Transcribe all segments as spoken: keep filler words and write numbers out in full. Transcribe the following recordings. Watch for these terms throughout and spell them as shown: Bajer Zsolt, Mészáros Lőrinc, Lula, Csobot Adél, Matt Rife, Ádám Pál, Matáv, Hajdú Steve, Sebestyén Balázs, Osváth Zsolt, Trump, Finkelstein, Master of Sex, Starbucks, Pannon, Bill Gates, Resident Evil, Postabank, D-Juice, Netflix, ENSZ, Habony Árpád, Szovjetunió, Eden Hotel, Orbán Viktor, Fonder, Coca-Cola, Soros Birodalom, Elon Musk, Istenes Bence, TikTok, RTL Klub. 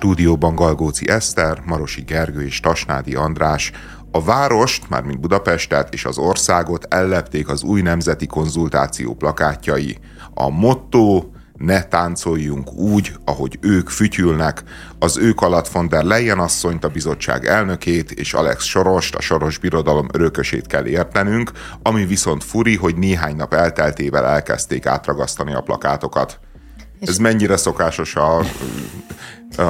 stúdióban Galgóczi Eszter, Marosi Gergő és Tasnádi András. A várost, mármint Budapestet és az országot ellepték az új nemzeti konzultáció plakátjai. A motto: ne táncoljunk úgy, ahogy ők fütyülnek. Az ők alatt Fonder Leyen asszonyt, a bizottság elnökét, és Alex Sorost, a Soros Birodalom örökösét kell értenünk, ami viszont furi, hogy néhány nap elteltével elkezdték átragasztani a plakátokat. Ez mennyire szokásos a, a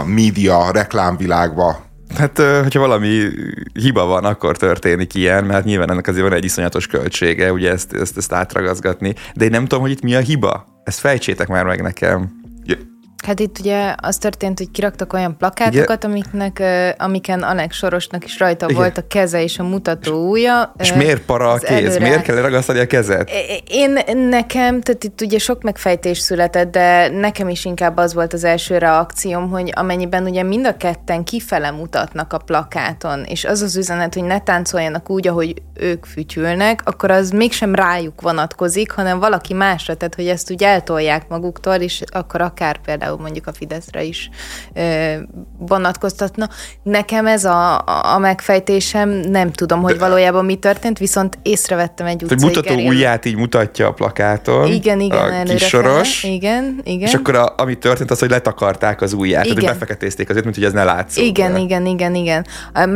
média reklámvilágba? Hát, hogyha valami hiba van, akkor történik ilyen, mert nyilván ennek azért van egy iszonyatos költsége, ugye ezt, ezt, ezt átragazgatni. De én nem tudom, hogy itt mi a hiba. Ezt fejtsétek már meg nekem. Yeah. Hát itt ugye az történt, hogy kiraktak olyan plakátokat, amiknek, amiken Alex Sorosnak is rajta igen. volt a keze és a mutató ujja. És, és miért para a kéz? Előre. Miért kell ragasztani a kezet? Én nekem, tehát itt ugye sok megfejtés született, de nekem is inkább az volt az első reakcióm, hogy amennyiben ugye mind a ketten kifele mutatnak a plakáton, és az az üzenet, hogy ne táncoljanak úgy, ahogy ők fütyülnek, akkor az mégsem rájuk vonatkozik, hanem valaki másra, tehát hogy ezt úgy eltolják maguktól, és akkor akár például mondjuk a Fideszre is vonatkoztatna. Nekem ez a, a megfejtésem, nem tudom, hogy valójában mi történt, viszont észrevettem egy utcai gerillát. Mutató ujját így mutatja a plakáton. Igen, igen, a kis Soros. Igen, igen. És akkor a, ami történt, az, hogy letakarták az ujját, igen. tehát befeketézték azért, mint hogy ez ne látszódjon. Igen, igen, igen, igen.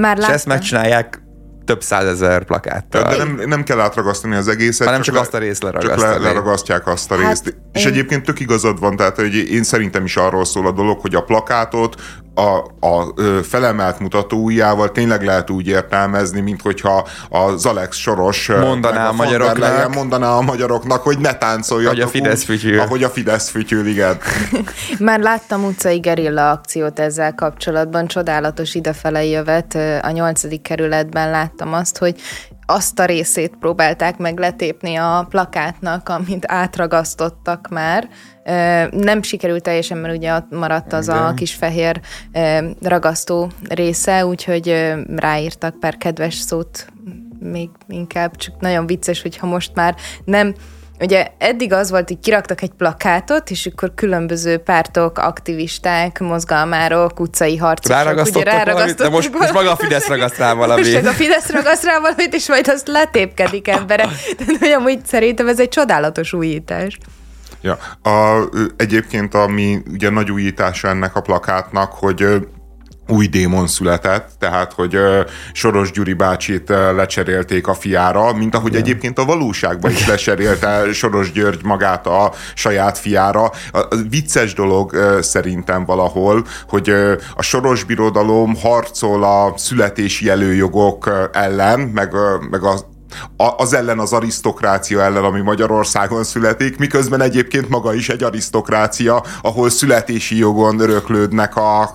Már és ezt megcsinálják több százezer plakáttal. De nem, nem kell átragasztani az egészet. Hanem csak, csak azt a részt leragasztani. Csak le, leragasztják azt a részt. Hát és én... egyébként tök igazad van, tehát hogy én szerintem is arról szól a dolog, hogy a plakátot a, a felemelt mutató ujjával tényleg lehet úgy értelmezni, mint hogyha az Alex Soros mondaná a, a magyaroknak, mondaná a magyaroknak, hogy ne táncoljatok, hogy a Fidesz fütyül. Ahogy a Fidesz fütyül, igen. Már láttam utcai gerilla akciót ezzel kapcsolatban, csodálatos idefele jövet, a nyolcadik kerületben láttam azt, hogy azt a részét próbálták meg letépni a plakátnak, amit átragasztottak már. Nem sikerült teljesen, mert ugye ott maradt az de. a kis fehér ragasztó része, úgyhogy ráírtak pár kedves szót még inkább, csak nagyon vicces, hogyha most már nem... Ugye eddig az volt, hogy kiraktak egy plakátot, és akkor különböző pártok, aktivisták, mozgalmárok, utcai harcosok. Ráragasztottak ugye, valamit, de most, most maga a Fidesz ragaszt rá valamit. Most a Fidesz ragaszt rá valamit, és majd azt letépkedik emberek. De amúgy szerintem ez egy csodálatos újítás. Ja. A, egyébként, ami ugye nagy újítása ennek a plakátnak, hogy... új démon született, tehát, hogy Soros Gyuri bácsit lecserélték a fiára, mint ahogy yeah. egyébként a valóságban is lecserélte Soros György magát a saját fiára. A vicces dolog szerintem valahol, hogy a Soros Birodalom harcol a születési előjogok ellen, meg, meg az az ellen, az arisztokrácia ellen, ami Magyarországon születik, miközben egyébként maga is egy arisztokrácia, ahol születési jogon öröklődnek a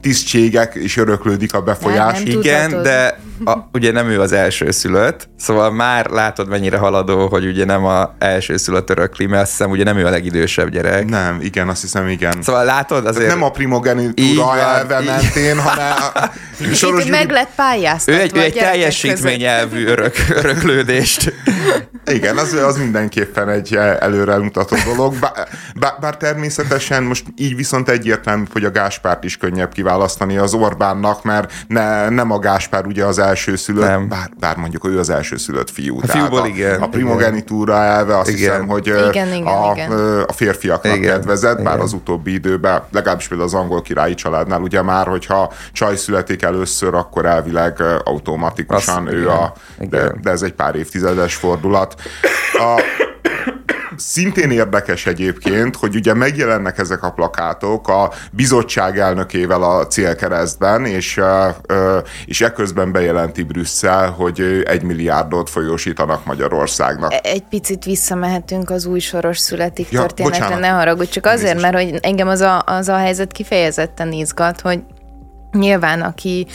tisztségek, és öröklődik a befolyás. Nem, nem igen, tudhatod. De a, ugye nem ő az elsőszülött, szóval már látod, mennyire haladó, hogy ugye nem az elsőszülött örökli, mert azt hiszem, ugye nem ő a legidősebb gyerek. Nem, igen, azt hiszem, igen. Szóval látod, azért... nem a primogenitúra elve mentén, hanem... Soros Gyuri... meg lett pályáztatva. Ő egy, egy teljesítményelvű örök, örök Lődést. Igen, az, az mindenképpen egy előremutató dolog. Bár, bár természetesen most így viszont egyértelmű, hogy a Gáspárt is könnyebb kiválasztani az Orbánnak, mert ne, nem a Gáspár ugye az elsőszülött, bár, bár mondjuk ő az elsőszülött fiú. A fiúból, a, igen. A primogenitúra elve azt igen. hiszem, hogy igen, igen, a, igen. a férfiaknak igen, kedvezett, igen. bár az utóbbi időben, legalábbis például az angol királyi családnál, ugye már, hogyha csaj születik először, akkor elvileg automatikusan azt, ő igen, a... De, de ez egy pár évtizedes fordulat. A, szintén érdekes egyébként, hogy ugye megjelennek ezek a plakátok a bizottság elnökével a célkeresztben, és, és eközben bejelenti Brüsszel, hogy egy milliárdot folyósítanak Magyarországnak. Egy picit visszamehetünk az új Soros születik ja, történetre, bocsánat. Ne haragudj, csak azért, Nézd. mert hogy engem az a, az a helyzet kifejezetten izgat, hogy nyilván aki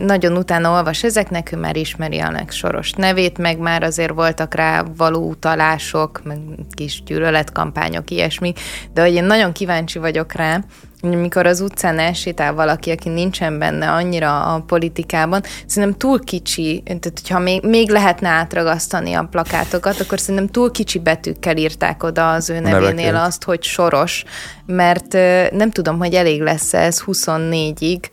nagyon utána olvas ezeknek, ő már ismeri Alex Soros nevét, meg már azért voltak rá való utalások, meg kis gyűlöletkampányok, ilyesmi, de hogy én nagyon kíváncsi vagyok rá, amikor az utcán elsétál valaki, aki nincsen benne annyira a politikában, szerintem túl kicsi, tehát hogyha még, még lehetne átragasztani a plakátokat, akkor szerintem túl kicsi betűkkel írták oda az ő nevénél azt, hogy Soros, mert nem tudom, hogy elég lesz ez huszonnégyig,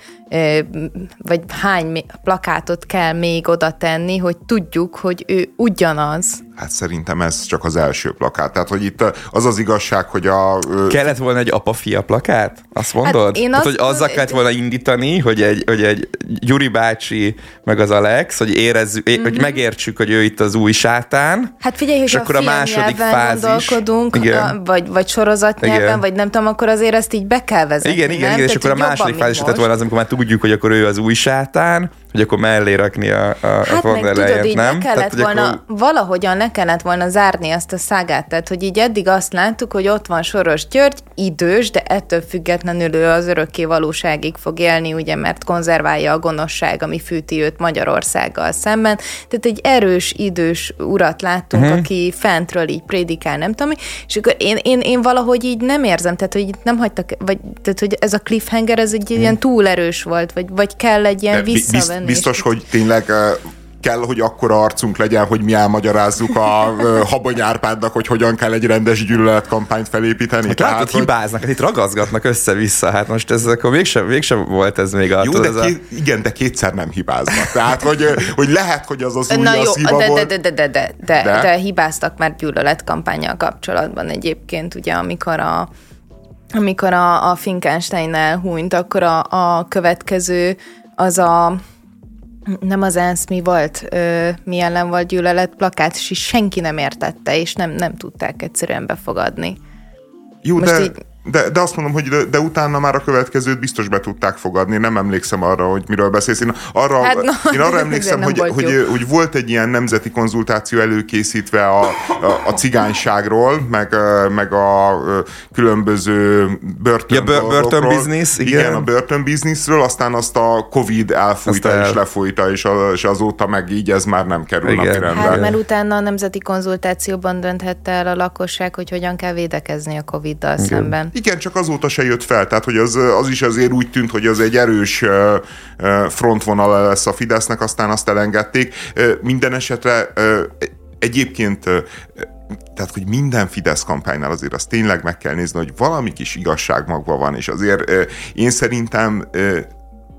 vagy hány plakátot kell még oda tenni, hogy tudjuk, hogy ő ugyanaz. Hát szerintem ez csak az első plakát. Tehát, hogy itt az az igazság, hogy a... Kellett volna egy apa-fia plakát? Azt mondod? Hát én azt... Hát, hogy azzal kellett volna indítani, hogy egy, hogy egy Gyuri bácsi, meg az Alex, hogy érezzük, mm-hmm. hogy megértsük, hogy ő itt az új sátán. Hát figyelj, hogy a, a második fázis, a, vagy, vagy sorozatnyelven, igen. vagy nem tudom, akkor azért ezt így be kell vezetni. Igen, igen, igen és akkor a második fázis lett volna az, amikor már tudjuk, hogy akkor ő az új sátán, hogy akkor mellé rakni a, a, hát a Fonder elejét, nem? Tehát, volna, akkor... Valahogyan le kellett volna zárni azt a szágát, tehát hogy így eddig azt láttuk, hogy ott van Soros György, idős, de ettől függetlenül ő az örökké valóságig fog élni, ugye, mert konzerválja a gonoszság, ami fűti őt Magyarországgal szemben. Tehát egy erős, idős urat láttunk, uh-huh. aki fentről így prédikál, nem tudom, és akkor én, én, én valahogy így nem érzem, tehát hogy itt nem hagytak, vagy tehát hogy ez a cliffhanger, ez egy uh-huh. ilyen túlerős volt, vagy, vagy kell egy ilyen visszavenni. Biztos, hogy tényleg uh, kell, hogy akkora arcunk legyen, hogy mi elmagyarázzuk a uh, Habony Árpádnak, hogy hogyan kell egy rendes gyűlöletkampányt felépíteni. Hát tehát, látod, hogy... hibáznak, hát itt ragazgatnak össze-vissza. Hát most ez akkor mégsem, mégsem volt ez még. Jó, de ké... a... igen, de kétszer nem hibáznak. Tehát, hogy, hogy lehet, hogy az az új Na az jó, hiba de, volt. De, de, de, de, de, de? de hibáztak már gyűlöletkampánnyal kapcsolatban egyébként, ugye, amikor a amikor a, a Finkelstein elhúnyt, akkor a, a következő az a nem az ENSZ mi volt, ö, mi ellen volt gyűlölet plakát, és senki nem értette, és nem, nem tudták egyszerűen befogadni. Jó, de, így... de, de azt mondom, hogy de, de utána már a következőt biztos be tudták fogadni, nem emlékszem arra, hogy miről beszélsz. Én arra, hát no, én arra emlékszem, hogy volt, hogy, hogy volt egy ilyen nemzeti konzultáció előkészítve a, a, a cigányságról, meg, meg a különböző börtönbiznisz. Ja, igen. igen, a börtönbizniszről, aztán azt a Covid elfújta aztán és el... lefújta, és, a, és azóta meg így ez már nem kerül napirendre. Hát mert utána a nemzeti konzultációban dönthette el a lakosság, hogy hogyan kell védekezni a Coviddal igen. szemben. Igen, csak azóta se jött fel, tehát hogy az, az is azért úgy tűnt, hogy az egy erős frontvonal lesz a Fidesznek, aztán azt elengedték. Minden esetre egyébként, tehát hogy minden Fidesz kampánynál azért azt tényleg meg kell nézni, hogy valami kis igazság magva van, és azért én szerintem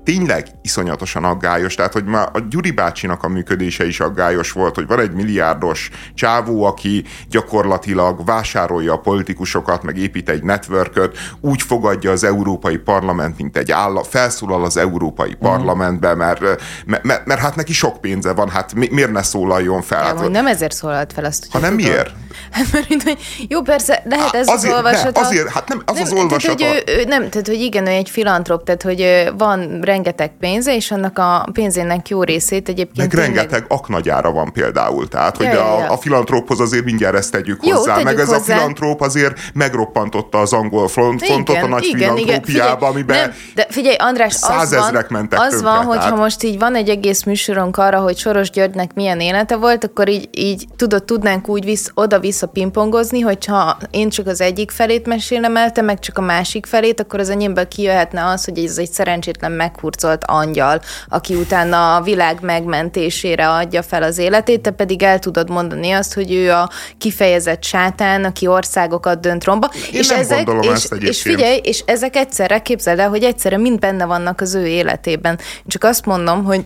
tényleg iszonyatosan aggályos, tehát hogy már a Gyuri bácsinak a működése is aggályos volt, hogy van egy milliárdos csávó, aki gyakorlatilag vásárolja a politikusokat, meg épít egy networköt, úgy fogadja az Európai Parlament, mint egy állam, felszólal az Európai Parlamentbe, mert, mert, mert, mert hát neki sok pénze van, hát mi, miért ne szólaljon fel? Hát, nem ezért szólalt fel azt, hogy... Ha nem miért? Hát mert, hogy jó, persze, lehet ez azért, az olvasata... Ne, azért, hát nem, az nem, az olvasata... Tehát, hogy ő, nem, tehát, hogy igen, ő egy filantrop, tehát, hogy van rengeteg pénze, és annak a pénzének jó részét egyébként... Meg rengeteg aknagyára van például, tehát, hogy ja, ja, ja. A, a filantróphoz azért mindjárt ezt tegyük jó, hozzá, tegyük meg hozzá. Ez a filantrop azért megroppantotta az angol frontot a nagy igen, filantrópiába, igen. Figyelj, amiben nem, figyelj, András, százezrek mentek tönkre. Az van, van hogyha most így van egy egész műsorunk arra, hogy Soros Györgynek milyen élete volt, akkor így, így tudod, tudnánk úgy visz, oda-vissza pingpongozni, hogyha én csak az egyik felét mesélem el, te meg csak a másik felét, akkor az enyémben kijöhetne az, hogy ez egy szerencsétlen meghurcolt angyal, aki utána a világ megmentésére adja fel az életét, te pedig el tudod mondani azt, hogy ő a kifejezett sátán, aki országokat dönt romba. Én és nem ezek, gondolom és, ezt és figyelj, és ezek egyszerre, képzeld el, hogy egyszerre mind benne vannak az ő életében. Csak azt mondom, hogy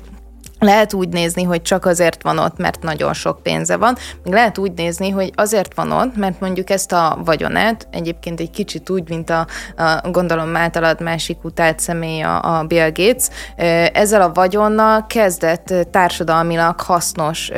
lehet úgy nézni, hogy csak azért van ott, mert nagyon sok pénze van, meg lehet úgy nézni, hogy azért van ott, mert mondjuk ezt a vagyonát, egyébként egy kicsit úgy, mint a, a gondolom általad másik utált személy, a, a Bill Gates, ezzel a vagyonnal kezdett társadalmilag hasznos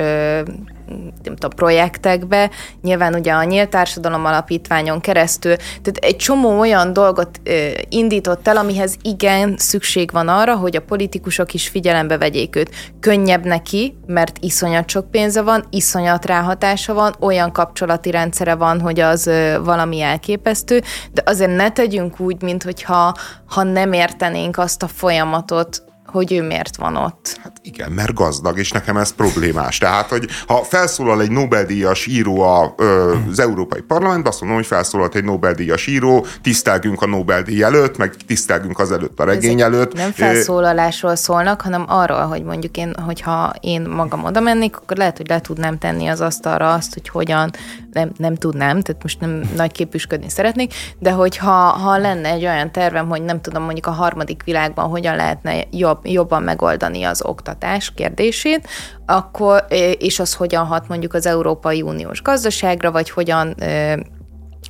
nem tudom, projektekbe, nyilván ugye a Nyílt Társadalom Alapítványon keresztül, tehát egy csomó olyan dolgot ö, indított el, amihez igen szükség van arra, hogy a politikusok is figyelembe vegyék őt. Könnyebb neki, mert iszonyat sok pénze van, iszonyat ráhatása van, olyan kapcsolati rendszere van, hogy az ö, valami elképesztő, de azért ne tegyünk úgy, mint hogyha ha nem értenénk azt a folyamatot, hogy ő miért van ott. Hát igen, mert gazdag, és nekem ez problémás. Tehát, hogy ha felszólal egy Nobel-díjas író a, ö, az Európai Parlamentben, azt mondom, hogy felszólalt egy Nobel-díjas író, tisztelgünk a Nobel-díj előtt, meg tisztelgünk az előtt a regény ezek előtt. Nem felszólalásról szólnak, hanem arról, hogy mondjuk én, hogyha én magam oda mennék, akkor lehet, hogy le tudnám tenni az asztalra azt, hogy hogyan, nem, nem tudnám, tehát most nem nagy képűsködni szeretnék, de hogyha ha lenne egy olyan tervem, hogy nem tudom, mondjuk a harmadik világban hogyan lehetne jobb jobban megoldani az oktatás kérdését, akkor, és az hogyan hat mondjuk az Európai Uniós gazdaságra, vagy hogyan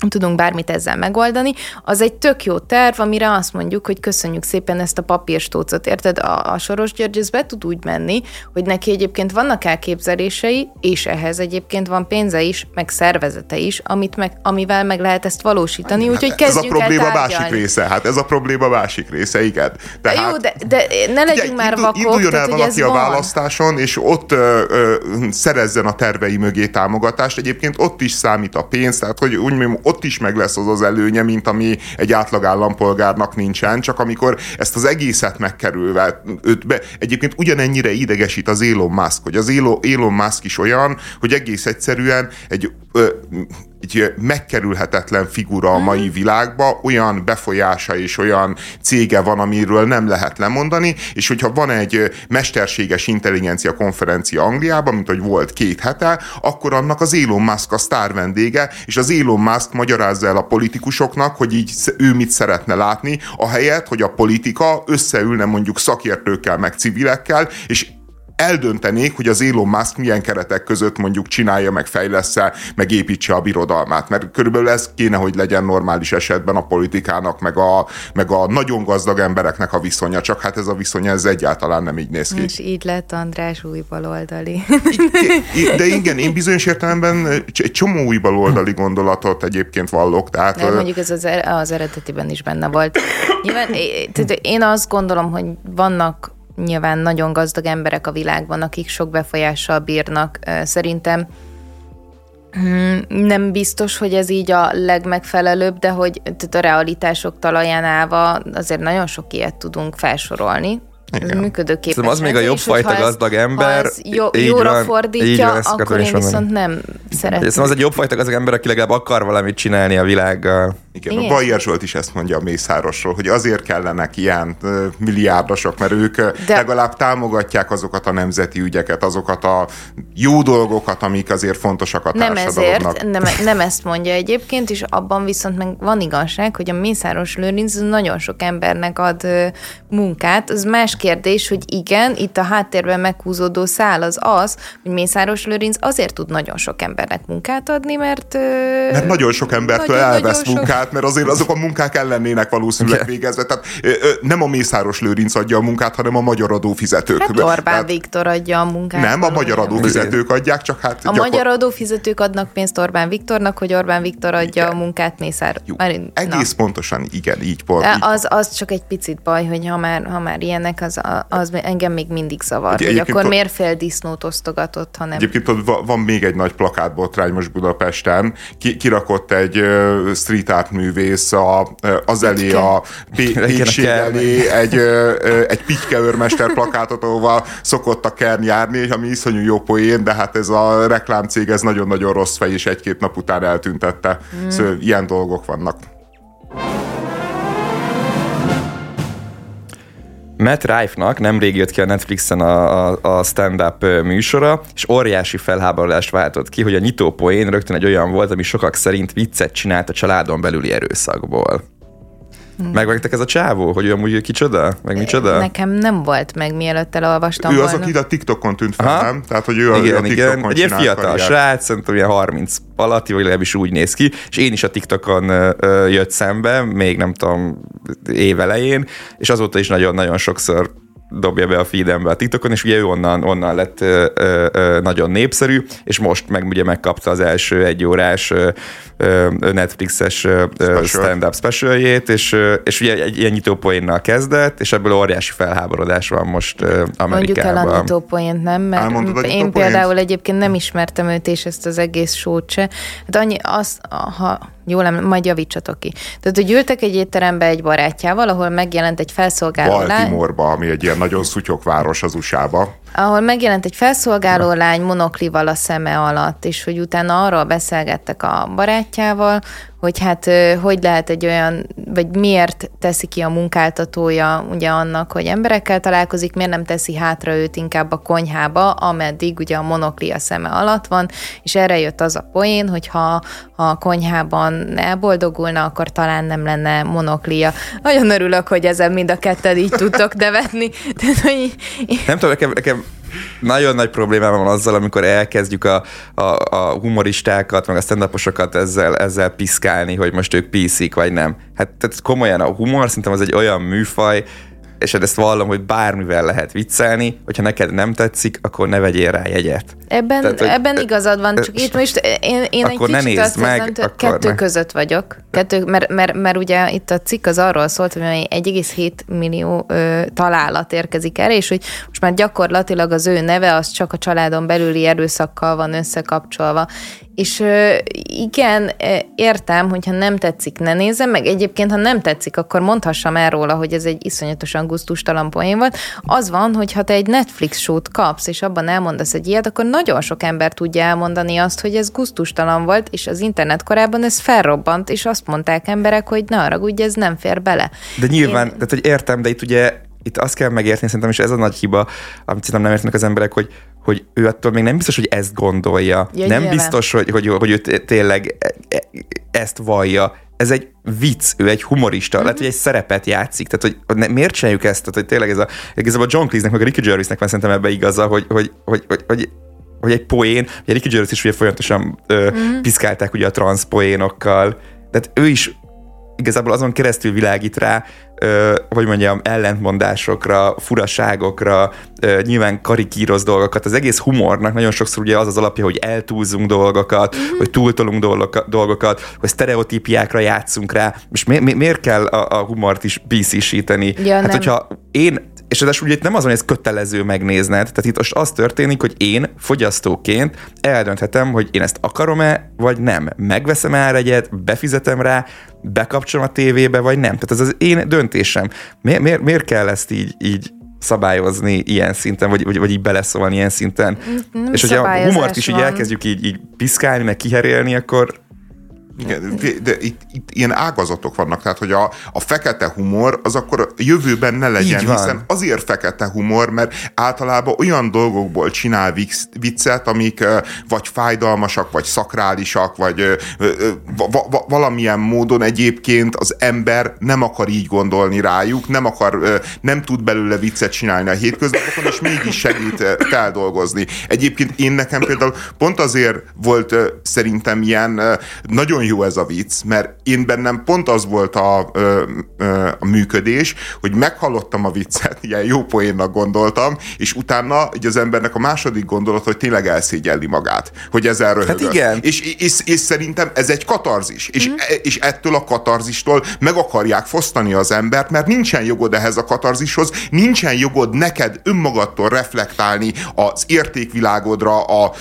tudunk bármit ezzel megoldani, az egy tök jó terv, amire azt mondjuk, hogy köszönjük szépen ezt a papírstócot, érted? A, a Soros György ez be tud úgy menni, hogy neki egyébként vannak elképzelései, és ehhez egyébként van pénze is, meg szervezete is, amit meg, amivel meg lehet ezt valósítani, hát, úgyhogy kezdjük el tárgyalni. Ez a probléma másik része, hát ez a probléma másik része, igen. Tehát, jó, de, de ne legyünk ugye, már vakok. Induljon el valaki a választáson, és ott ö, ö, szerezzen a tervei mögé támogatást, egyébként ott is számít a pénz, tehát hogy úgy ott is meg lesz az az előnye, mint ami egy átlag állampolgárnak nincsen, csak amikor ezt az egészet megkerülve, őt be, egyébként ugyanennyire idegesít az Elon Musk, hogy az Elon Musk is olyan, hogy egész egyszerűen egy, ö, egy megkerülhetetlen figura a mai világba, olyan befolyása és olyan cége van, amiről nem lehet lemondani, és hogyha van egy mesterséges intelligencia konferencia Angliában, mint hogy volt két hete, akkor annak az Elon Musk a sztár vendége, és az Elon Musk magyarázza el a politikusoknak, hogy így ő mit szeretne látni, ahelyett, hogy a politika összeülne mondjuk szakértőkkel, meg civilekkel, és eldöntenék, hogy az Elon Musk milyen keretek között mondjuk csinálja, meg fejlessze, meg építse a birodalmát. Mert körülbelül ez kéne, hogy legyen normális esetben a politikának, meg a, meg a nagyon gazdag embereknek a viszonya. Csak hát ez a viszony, ez egyáltalán nem így néz ki. És így lett András új baloldali. De igen, én bizonyos értelemben egy csomó új baloldali gondolatot egyébként vallok. Tehát, de mondjuk ez az, az eredetiben is benne volt. Nyilván, én azt gondolom, hogy vannak nyilván nagyon gazdag emberek a világban, akik sok befolyással bírnak. Szerintem nem biztos, hogy ez így a legmegfelelőbb, de hogy a realitások talaján állva azért nagyon sok ilyet tudunk felsorolni. Működőképes. Az még a jobb fajta gazdag ember. Jó, jóra van, fordítja, van, akkor én viszont mondani. Nem szeretném. Szóval az egy jobb fajta gazdag ember, aki legalább akar valamit csinálni a világgal. Igen, igen. A Bajer Zsolt is ezt mondja a Mészárosról, hogy azért kellenek ilyen milliárdosok, mert ők de legalább támogatják azokat a nemzeti ügyeket, azokat a jó dolgokat, amik azért fontosak a társadalomnak. Nem ezért, nem, nem ezt mondja egyébként, és abban viszont meg van igazság, hogy a Mészáros Lőrinc nagyon sok embernek ad munkát. Az más kérdés, hogy igen, itt a háttérben meghúzódó szál az az, hogy Mészáros Lőrinc azért tud nagyon sok embernek munkát adni, mert... Mert nagyon sok embertől nagyon, elvesz nagyon munkát, sok... mert azért azok a munkák ellennének valószínűleg végezve. Tehát nem a Mészáros Lőrinc adja a munkát, hanem a magyar adófizetők. Hát Orbán tehát... Viktor adja a munkát. Nem, a magyar adófizetők adják, csak hát... A gyakor... magyar adófizetők adnak pénzt Orbán Viktornak, hogy Orbán Viktor adja igen. a munkát Mészáros. Egész na. pontosan, igen, így volt. Az, az csak egy picit baj, hogy ha már, ha már ilyenek az, az engem még mindig zavar, egy, hogy akkor miért fél disznót osztogatott, ha nem. Egyébként ott van még egy nagy plakátbotrány most Budapesten, ki, kirakott egy uh, street art művész a, uh, az elé a pékség elé egy, uh, egy Pityke őrmester plakátot, ahova szokott a Kern járni, ami iszonyú jó poén, de hát ez a reklámcég, ez nagyon-nagyon rossz fej, és egy-két nap után eltüntette. Mm. Szóval ilyen dolgok vannak. Matt Rife-nak nemrég jött ki a Netflixen a, a, a stand-up műsora, és óriási felháborodást váltott ki, hogy a nyitó poén rögtön egy olyan volt, ami sokak szerint viccet csinált a családon belüli erőszakból. Hmm. Megvegtek ez a csávó, hogy ő amúgy kicsoda? Meg micsoda? Nekem nem volt meg, mielőtt elolvastam volna. Ő az, aki a TikTokon tűnt fel, aha. nem? Tehát, hogy ő igen, a, a TikTokon egy ilyen fiatal karriát. Srác, szerintem ilyen harminc alatti, vagy legalábbis úgy néz ki, és én is a TikTokon ö, jött szembe, még nem tudom, év elején, és azóta is nagyon-nagyon sokszor dobja be a feedembe a TikTokon, és ugye ő onnan, onnan lett ö, ö, nagyon népszerű, és most meg ugye megkapta az első egyórás Netflixes special. Stand-up specialjét, és, és ugye egy ilyen nyitópoénnal kezdett, és ebből óriási felháborodás van most Amerikában. Mondjuk el a nyitópoént, nem? Mert én, én például egyébként nem ismertem őt, és ezt az egész sót se. Hát annyi, az, ha... Jól eml- majd javítsatok ki. Tehát, hogy ültek egy étterembe egy barátjával, ahol megjelent egy felszolgáló lány. Baltimore-ba, ami egy ilyen nagyon szutyokváros az u es á-ba. Ahol megjelent egy felszolgáló lány monoklival a szeme alatt, és hogy utána arról beszélgettek a barátjával, hogy hát hogy lehet egy olyan, vagy miért teszi ki a munkáltatója ugye annak, hogy emberekkel találkozik, miért nem teszi hátra őt inkább a konyhába, ameddig ugye a monokli a szeme alatt van, és erre jött az a poén, hogy ha, ha a konyhában elboldogulna, akkor talán nem lenne monoklia. Nagyon örülök, hogy ezen mind a ketten így tudtok nevetni. Tehát, hogy... Nem tudom, nekem, nekem nagyon nagy problémám van azzal, amikor elkezdjük a, a, a humoristákat, meg a stand-uposokat ezzel, ezzel piszkálni, hogy most ők piszik, vagy nem. Hát tehát komolyan a humor szerintem az egy olyan műfaj, és ezt vallom, hogy bármivel lehet viccelni, hogyha neked nem tetszik, akkor ne vegyél rá jegyet. Ebben, tehát, hogy, ebben igazad van, csak itt most én, én egy kicsit azt meg, hiszem, kettő ne. között vagyok, kettő, mert, mert, mert ugye itt a cikk az arról szólt, hogy egy egész hét millió ö, találat érkezik erre, és hogy most már gyakorlatilag az ő neve az csak a családon belüli erőszakkal van összekapcsolva. És igen, értem, hogyha nem tetszik, ne nézem, meg egyébként, ha nem tetszik, akkor mondhassam el róla, hogy ez egy iszonyatosan gusztustalan poén volt. Az van, hogy ha te egy Netflix show-t kapsz, és abban elmondasz egy ilyet, akkor nagyon sok ember tudja elmondani azt, hogy ez gusztustalan volt, és az internet korában ez felrobbant, és azt mondták emberek, hogy ne haragudj, ez nem fér bele. De nyilván, Én... tehát, hogy értem, de itt ugye itt azt kell megérteni, szerintem, és ez a nagy hiba, amit szerintem nem értenek az emberek, hogy hogy ő attól még nem biztos, hogy ezt gondolja. Ja, nem nyilván. biztos, hogy, hogy, hogy ő tényleg ezt vallja. Ez egy vicc, ő egy humorista, mm-hmm. lehet, hogy egy szerepet játszik. Tehát, hogy ne, miért csináljuk ezt? Tehát, hogy tényleg ez a, igazából a John Cleese-nek, meg a Ricky Gervaisnek van szerintem ebbe igaza, hogy, hogy, hogy, hogy, hogy hogy egy poén, ugye Ricky Gervais is ugye folyamatosan ö, mm-hmm. piszkálták ugye a transzpoénokkal. Tehát ő is igazából azon keresztül világít rá, Ö, hogy mondjam, ellentmondásokra, furaságokra, ö, nyilván karikíroz dolgokat. Az egész humornak nagyon sokszor ugye az az alapja, hogy eltúlzunk dolgokat, mm-hmm. hogy túltolunk dolgokat, hogy sztereotípiákra játszunk rá. És mi, mi, miért kell a, a humort is bízisíteni? Ja, hát nem. Hogyha én, és ez ugye itt nem az van, hogy ez kötelező megnézned, tehát itt most az történik, hogy én fogyasztóként eldönthetem, hogy én ezt akarom-e, vagy nem. Megveszem el egyet, befizetem rá, bekapcsolom a tévébe, vagy nem. Tehát ez az én döntésem. Mi, mi, miért kell ezt így, így szabályozni ilyen szinten, vagy, vagy, vagy így beleszólni ilyen szinten? Mm-hmm, és hogyha a humort is így elkezdjük így, így piszkálni, meg kiherélni, akkor... Igen, de, de itt, itt ilyen ágazatok vannak, tehát hogy a, a fekete humor az akkor jövőben ne legyen, hiszen azért fekete humor, mert általában olyan dolgokból csinál viccet, amik vagy fájdalmasak, vagy szakrálisak, vagy va, va, valamilyen módon egyébként az ember nem akar így gondolni rájuk, nem akar, nem tud belőle viccet csinálni a hétköznapokon, és mégis segít feldolgozni. Egyébként én nekem például pont azért volt szerintem ilyen nagyon jó ez a vicc, mert én bennem pont az volt a, ö, ö, a működés, hogy meghallottam a viccet, ilyen jó poénnak gondoltam, és utána ugye az embernek a második gondolat, hogy tényleg elszégyelli magát, hogy ezzel röhögött. Hát igen. És, és, és szerintem ez egy katarzis, és, mm. és ettől a katarzistól meg akarják fosztani az embert, mert nincsen jogod ehhez a katarzishoz, nincsen jogod neked önmagadtól reflektálni az értékvilágodra, a,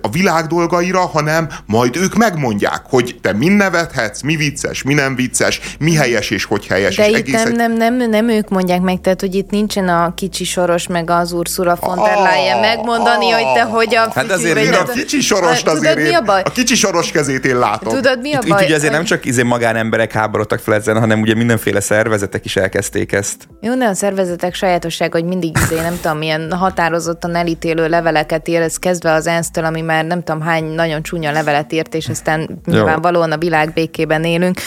a világ dolgaira, hanem majd ők megmondják, hogy te min nevethetsz, mi vicces, mi nem vicces, mi helyes és hogy helyes. De és itt nem, egy... nem, nem, nem ők mondják meg, tehát, hogy itt nincsen a kicsi Soros meg az Ursula von der Leyen megmondani, hogy te hogyan... Hát azért én a kicsi Sorost azért én... A kicsi Soros kezét én látom. Tudod, mi a baj? Itt ugye azért nem csak magánemberek háborodtak fel ezen, hanem ugye mindenféle szervezetek is elkezdték ezt. Jó, ne a szervezetek sajátosság, hogy mindig nem tudom, milyen határozottan elítélő leveleket ír, ez kezdve az ENSZ-től, ami már nem tudom hány nagyon csúnya levelet írt, és aztán valóan a világ békében élünk.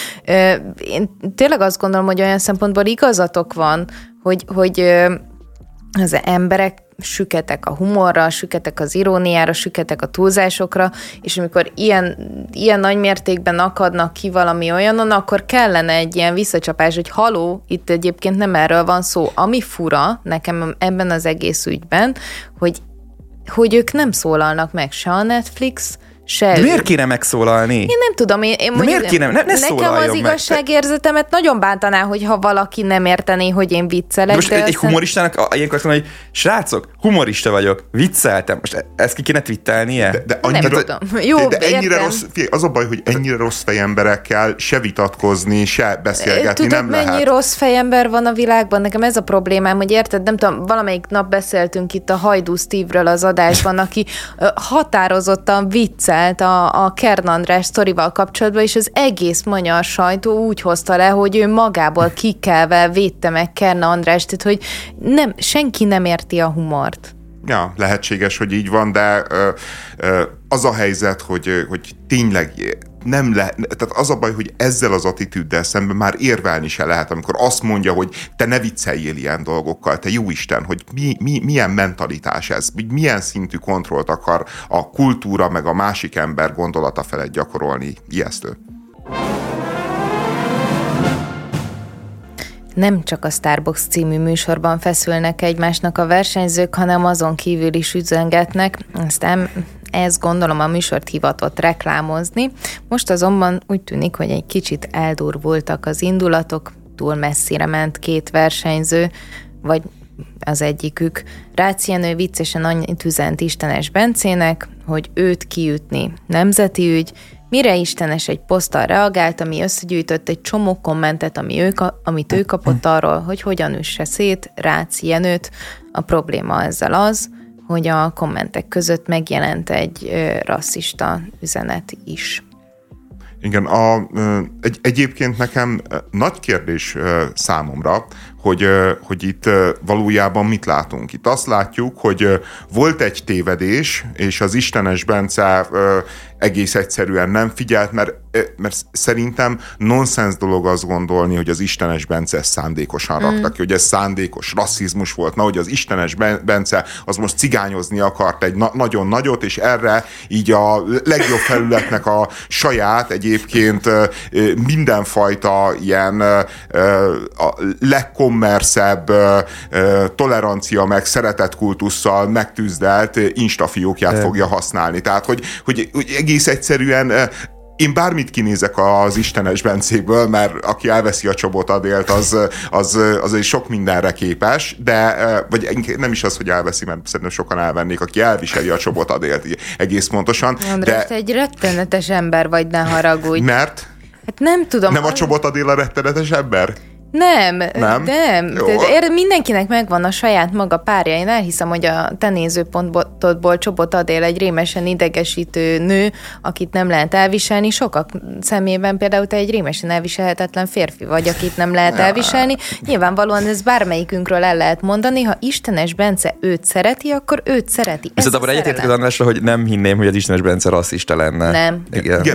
Én tényleg azt gondolom, hogy olyan szempontból igazatok van, hogy, hogy az emberek süketek a humorra, süketek az iróniára, süketek a túlzásokra, és amikor ilyen, ilyen nagy mértékben akadnak ki valami olyanon, akkor kellene egy ilyen visszacsapás, hogy haló, itt egyébként nem erről van szó. Ami fura nekem ebben az egész ügyben, hogy, hogy ők nem szólalnak meg se a Netflix, Se. De miért kéne megszólalni? Én nem tudom. Én, én mondjuk, miért kéne? Ne, ne nekem az igazságérzetemet te... nagyon bántaná, hogyha valaki nem értené, hogy én viccelek. Most egy aztán... humoristának ilyenkor azt mondom, hogy srácok, humorista vagyok, vicceltem. Most ezt ki kéne twittelnie? De, de annyira, nem tudom. Jó, de ennyire rossz, figyelj, az a baj, hogy ennyire rossz fejemberekkel se vitatkozni, se beszélgetni tudod, nem lehet. Tudod, mennyi rossz fejember van a világban? Nekem ez a problémám, hogy érted? Nem tudom, valamelyik nap beszéltünk itt a Hajdú Steve-ről az adásban, aki határozottan viccel a, a Kerna András sztorival kapcsolatban, és az egész magyar sajtó úgy hozta le, hogy ő magából kikelve védte meg Kerna Andrást, tehát hogy nem, senki nem érti a humort. Ja, lehetséges, hogy így van, de ö, ö, az a helyzet, hogy, hogy tényleg nem lehet, tehát az a baj, hogy ezzel az attitűddel szemben már érvelni se lehet, amikor azt mondja, hogy te ne vicceljél ilyen dolgokkal, te jó Isten, hogy mi, mi, milyen mentalitás ez, hogy milyen szintű kontrollt akar a kultúra meg a másik ember gondolata felett gyakorolni. Ijesztő. Nem csak a Starbucks című műsorban feszülnek egymásnak a versenyzők, hanem azon kívül is üzengetnek, aztán ezt gondolom a műsort hivatott reklámozni. Most azonban úgy tűnik, hogy egy kicsit eldurvultak az indulatok, túl messzire ment két versenyző, vagy az egyikük. Rácz Jenő viccesen annyit üzent Istenes Bencének, hogy őt kiütni nemzeti ügy, mire Istenes egy poszttal reagált, ami összegyűjtött egy csomó kommentet, ami ő, amit ő kapott arról, hogy hogyan üsse szét Rácz Jenőt. A probléma ezzel az, hogy a kommentek között megjelent egy rasszista üzenet is. Igen, a, egy, egyébként nekem nagy kérdés számomra, hogy, hogy itt valójában mit látunk. Itt azt látjuk, hogy volt egy tévedés, és az Istenes Bence egész egyszerűen nem figyelt, mert, mert szerintem nonsens dolog azt gondolni, hogy az Istenes Bence szándékosan mm. rakta ki, hogy ez szándékos rasszizmus volt, na, hogy az Istenes Bence az most cigányozni akart egy na- nagyon nagyot, és erre így a legjobb felületnek a saját egyébként mindenfajta ilyen a legkommerszebb tolerancia meg szeretett kultusszal megtűzdelt instafiókját fogja használni. Tehát, hogy, hogy egész Egész egyszerűen én bármit kinézek az Istenes Bencéből, mert aki elveszi a Csobot Adélt, az, az, az egy sok mindenre képes, de vagy nem is az, hogy elveszi, mert szerintem sokan elvennék, aki elviseli a Csobot Adélt egész pontosan. András, de... egy rettenetes ember vagy, ne haragudj. Mert? Hát nem tudom. Nem a Csobot Adél a rettenetes ember? Nem, nem. nem. Te, mindenkinek megvan a saját maga párja. Én elhiszem, hogy a te nézőpontodból Csobot Adél egy rémesen idegesítő nő, akit nem lehet elviselni. Sokak szemében például te egy rémesen elviselhetetlen férfi vagy, akit nem lehet elviselni. Nyilvánvalóan ez bármelyikünkről el lehet mondani. Ha Istenes Bence őt szereti, akkor őt szereti. Viszont abban egyetértek az Andrásra, hogy nem hinném, hogy az Istenes Bence rasszista lenne. Nem. Igen.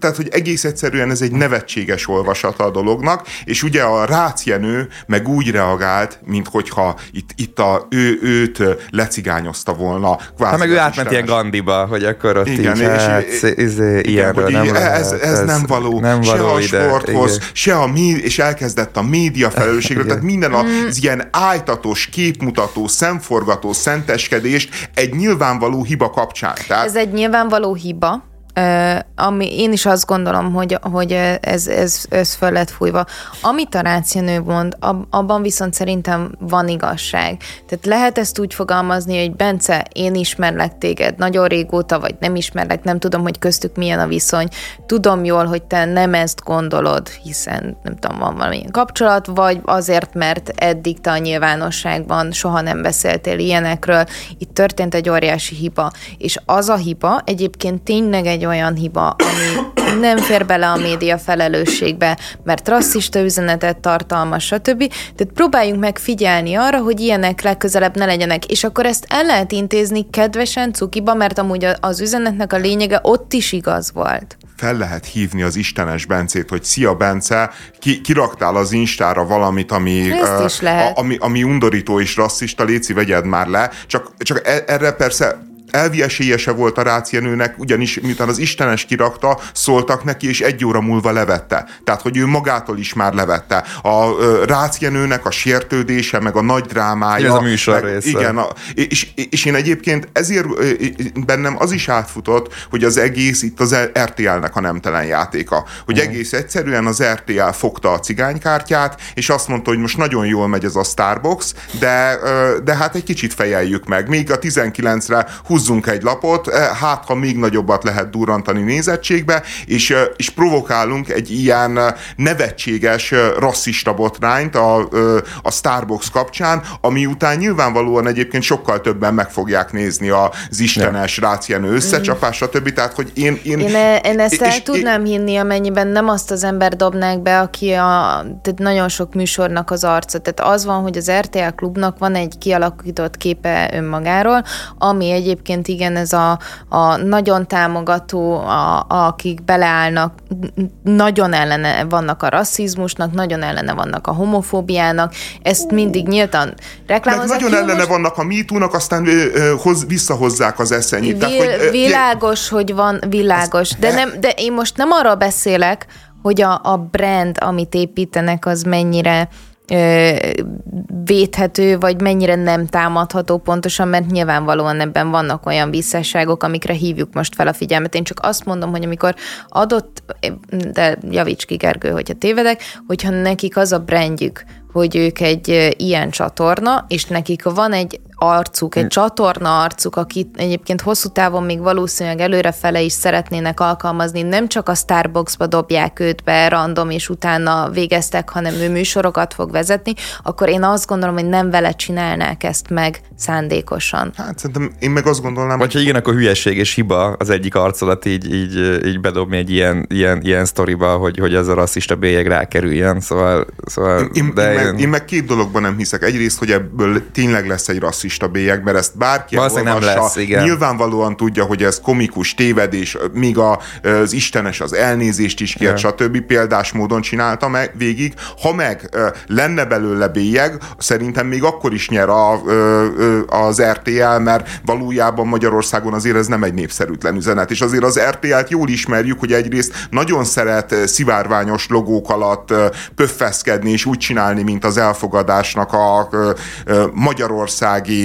Tehát, hogy egész egyszerűen ez egy nevetséges olvasata a dolognak, és ugye a Rácz Jenő meg úgy reagált, mint hogyha itt, itt a, ő, őt lecigányozta volna. Hát meg ő átment ilyen Gandiba, hogy akkor ott igen, így, hát, és, izé, igen, hogy nem így ez, ez, ez nem való. Nem se való a sporthoz, ide, se a média, és elkezdett a média felelősségről, tehát minden az ilyen ájtatos, képmutató, szemforgató, szenteskedést egy nyilvánvaló hiba kapcsán. Tehát... Ez egy nyilvánvaló hiba. Ö, ami, én is azt gondolom, hogy, hogy ez, ez, ez föl lett fújva. Amit a Rácz Jenő mond, ab, abban viszont szerintem van igazság. Tehát lehet ezt úgy fogalmazni, hogy Bence, én ismerlek téged nagyon régóta, vagy nem ismerlek, nem tudom, hogy köztük milyen a viszony. Tudom jól, hogy te nem ezt gondolod, hiszen nem tudom, van valamilyen kapcsolat, vagy azért, mert eddig te a nyilvánosságban soha nem beszéltél ilyenekről. Itt történt egy óriási hiba. És az a hiba egyébként tényleg egy egy olyan hiba, ami nem fér bele a média felelősségbe, mert rasszista üzenetet tartalmaz, stb. Tehát próbáljunk meg figyelni arra, hogy ilyenek legközelebb ne legyenek, és akkor ezt el lehet intézni kedvesen, cukiba, mert amúgy az üzenetnek a lényege ott is igaz volt. Fel lehet hívni az Istenes Bencét, hogy szia Bence, ki, kiraktál az Instára valamit, ami, uh, a, ami, ami undorító és rasszista, léci, vegyed már le, csak, csak erre persze elvi esélyese volt a Rácz Jenőnek, ugyanis miután az Istenes kirakta, szóltak neki, és egy óra múlva levette. Tehát, hogy ő magától is már levette. A Rácz Jenőnek a sértődése, meg a nagy drámája. Ez a műsor meg, része. Igen. A, és, és én egyébként ezért bennem az is átfutott, hogy az egész itt az er té el-nek a nemtelen játéka. Hogy mm. egész egyszerűen az er té el fogta a cigánykártyát, és azt mondta, hogy most nagyon jól megy ez a Starbucks, de, de hát egy kicsit fejeljük meg. Még a tizenkilencre húzzunk egy lapot, hát ha még nagyobbat lehet durrantani nézettségbe, és, és provokálunk egy ilyen nevetséges rasszista botrányt a, a Starbucks kapcsán, ami után nyilvánvalóan egyébként sokkal többen meg fogják nézni az Istenes Rácz Jenő összecsapás, mm. stb. Tehát, hogy én... Én, én, én ezt el tudnám én... hinni, amennyiben nem azt az ember dobnák be, aki a, tehát nagyon sok műsornak az arca. Tehát az van, hogy az er té el Klubnak van egy kialakított képe önmagáról, ami egyébként igen, ez a, a nagyon támogató, a, akik beleállnak, nagyon ellene vannak a rasszizmusnak, nagyon ellene vannak a homofóbiának, ezt mindig nyíltan reklámozzák. Meg nagyon ellene most... vannak a MeToo-nak, aztán hoz, visszahozzák az eszenyit. Vil, Tehát, hogy, világos, je... hogy van, világos. De, nem, de én most nem arról beszélek, hogy a, a brand, amit építenek, az mennyire... védhető, vagy mennyire nem támadható pontosan, mert nyilvánvalóan ebben vannak olyan visszásságok, amikre hívjuk most fel a figyelmet. Én csak azt mondom, hogy amikor adott, de javíts ki Gergő, hogyha tévedek, hogyha nekik az a brandjük, hogy ők egy ilyen csatorna, és nekik van egy arcuk, egy csatorna arcuk, akit egyébként hosszú távon még valószínűleg előrefele is szeretnének alkalmazni, nem csak a Starbucksba dobják őt be random, és utána végeztek, hanem ő műsorokat fog vezetni, akkor én azt gondolom, hogy nem vele csinálnák ezt meg szándékosan. Hát szerintem én meg azt gondolnám... Vagy ha igen, akkor hülyeség és hiba az egyik arcodat így, így, így bedobni egy ilyen, ilyen, ilyen sztoriba, hogy, hogy az a rasszista bélyeg rákerüljen, szóval... szóval én, de én, én... Meg, én meg két dologban nem hiszek. Egyrészt, hogy ebből tényleg lesz egy rasszista bélyeg, mert ezt bárki olvassa, nyilvánvalóan tudja, hogy ez komikus tévedés, míg a, az Istenes az elnézést is kért, yeah. stb. Példás módon csinálta meg végig. Ha meg lenne belőle bélyeg, szerintem még akkor is nyer a, az er té el, mert valójában Magyarországon azért ez nem egy népszerűtlen üzenet, és azért az er té el-t jól ismerjük, hogy egyrészt nagyon szeret szivárványos logók alatt pöffeszkedni, és úgy csinálni, mint az elfogadásnak a magyarországi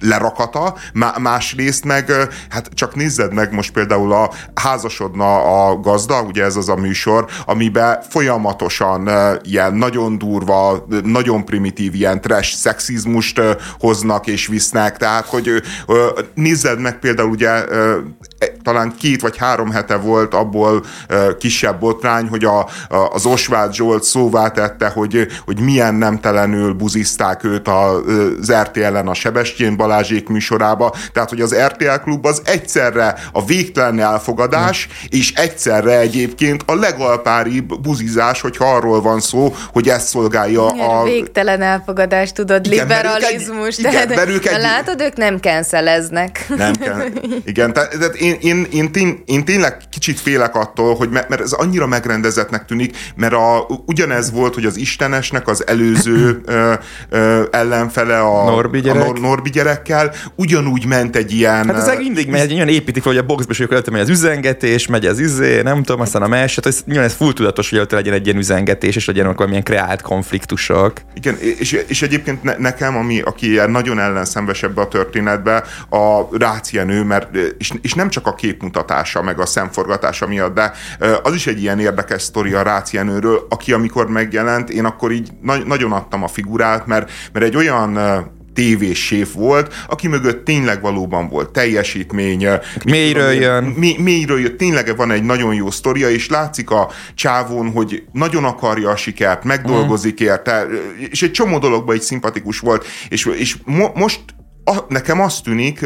lerakata, másrészt meg, hát csak nézzed meg most például a Házasodna a gazda, ugye ez az a műsor, amiben folyamatosan ilyen nagyon durva, nagyon primitív ilyen trash szexizmust hoznak és visznek, tehát hogy nézzed meg például ugye talán két vagy három hete volt abból kisebb botrány, hogy a, az Osváth Zsolt szóvá tette, hogy, hogy milyen nemtelenül buziszták őt az er té el-en a Sebestyén Balázsék műsorába, tehát hogy az er té el Klub az egyszerre a végtelen elfogadás, mm. és egyszerre egyébként a legalpáribb buzizás, hogyha arról van szó, hogy ez szolgálja igen, a... végtelen elfogadás, tudod, igen, liberalizmus, mert egy... tehát... igen, egy... látod, ők nem canceleznek. Nem can... igen, tehát én Én, én, tény, én tényleg kicsit félek attól, hogy me, mert ez annyira megrendezettnek tűnik, mert a, ugyanez volt, hogy az Istenesnek az előző ö, ö, ellenfele a Norbi, gyerek. a Nor, Norbi gyerekkel ugyanúgy ment egy ilyen... Hát ez mindig megy, ilyen építik fel, hogy a boxba, és akkor megy az üzengetés, megy az izé, nem tudom, aztán a meset, hogy nyilván ez full tudatos, hogy előtte legyen egy ilyen üzengetés, és legyen valamilyen kreált konfliktusok. Igen, és, és egyébként ne, nekem, ami, aki ilyen nagyon ellenszenves ebbe a történetbe, a Rácz Jenő, mert és, és nem csak a képmutatása, meg a szemforgatása miatt, de az is egy ilyen érdekes sztori a Rácz Jenőről, aki amikor megjelent, én akkor így na- nagyon adtam a figurát, mert, mert egy olyan tévésséf volt, aki mögött tényleg valóban volt teljesítmény. Mélyről jön. Mély, mélyről jön. Tényleg van egy nagyon jó sztoria, és látszik a csávón, hogy nagyon akarja a sikert, megdolgozik mm. érte, és egy csomó dologban egy szimpatikus volt, és, és mo- most A, nekem azt tűnik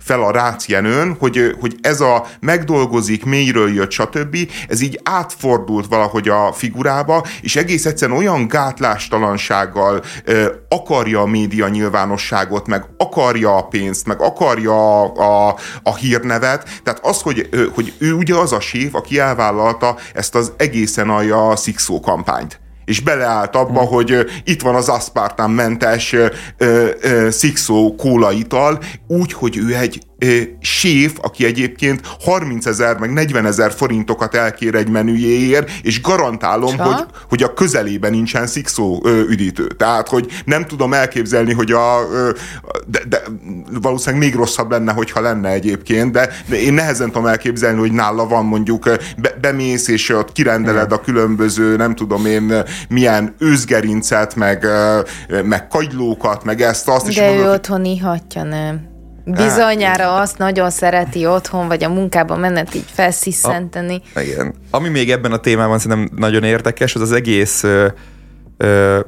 fel a Rácz Jenőn, hogy, hogy ez a megdolgozik, mélyről jött, stb. Ez így átfordult valahogy a figurába, és egész egyszerűen olyan gátlástalansággal ö, akarja a média nyilvánosságot, meg akarja a pénzt, meg akarja a, a, a hírnevet. Tehát az, hogy, ö, hogy ő ugye az a séf, aki elvállalta ezt az egészen alja szikszó kampányt. És beleállt abba, hmm. hogy itt van az aszpartán mentes szikszó kóla ital, úgy, hogy ő egy séf, aki egyébként harmincezer meg negyvenezer forintokat elkér egy menüjéért, és garantálom, hogy, hogy a közelében nincsen szikszó üdítő. Tehát, hogy nem tudom elképzelni, hogy a... De, de valószínűleg még rosszabb lenne, hogyha lenne egyébként, de, de én nehezen tudom elképzelni, hogy nála van mondjuk be, bemész, és ott kirendeled a különböző, nem tudom én, milyen őzgerincet, meg, meg kagylókat, meg ezt, azt is. De mondod, ő otthon ihatja, nem? Bizonyára azt nagyon szereti otthon, vagy a munkába menet így felsziszenteni. A, igen. Ami még ebben a témában szerintem nagyon érdekes, az az egész ö, ö,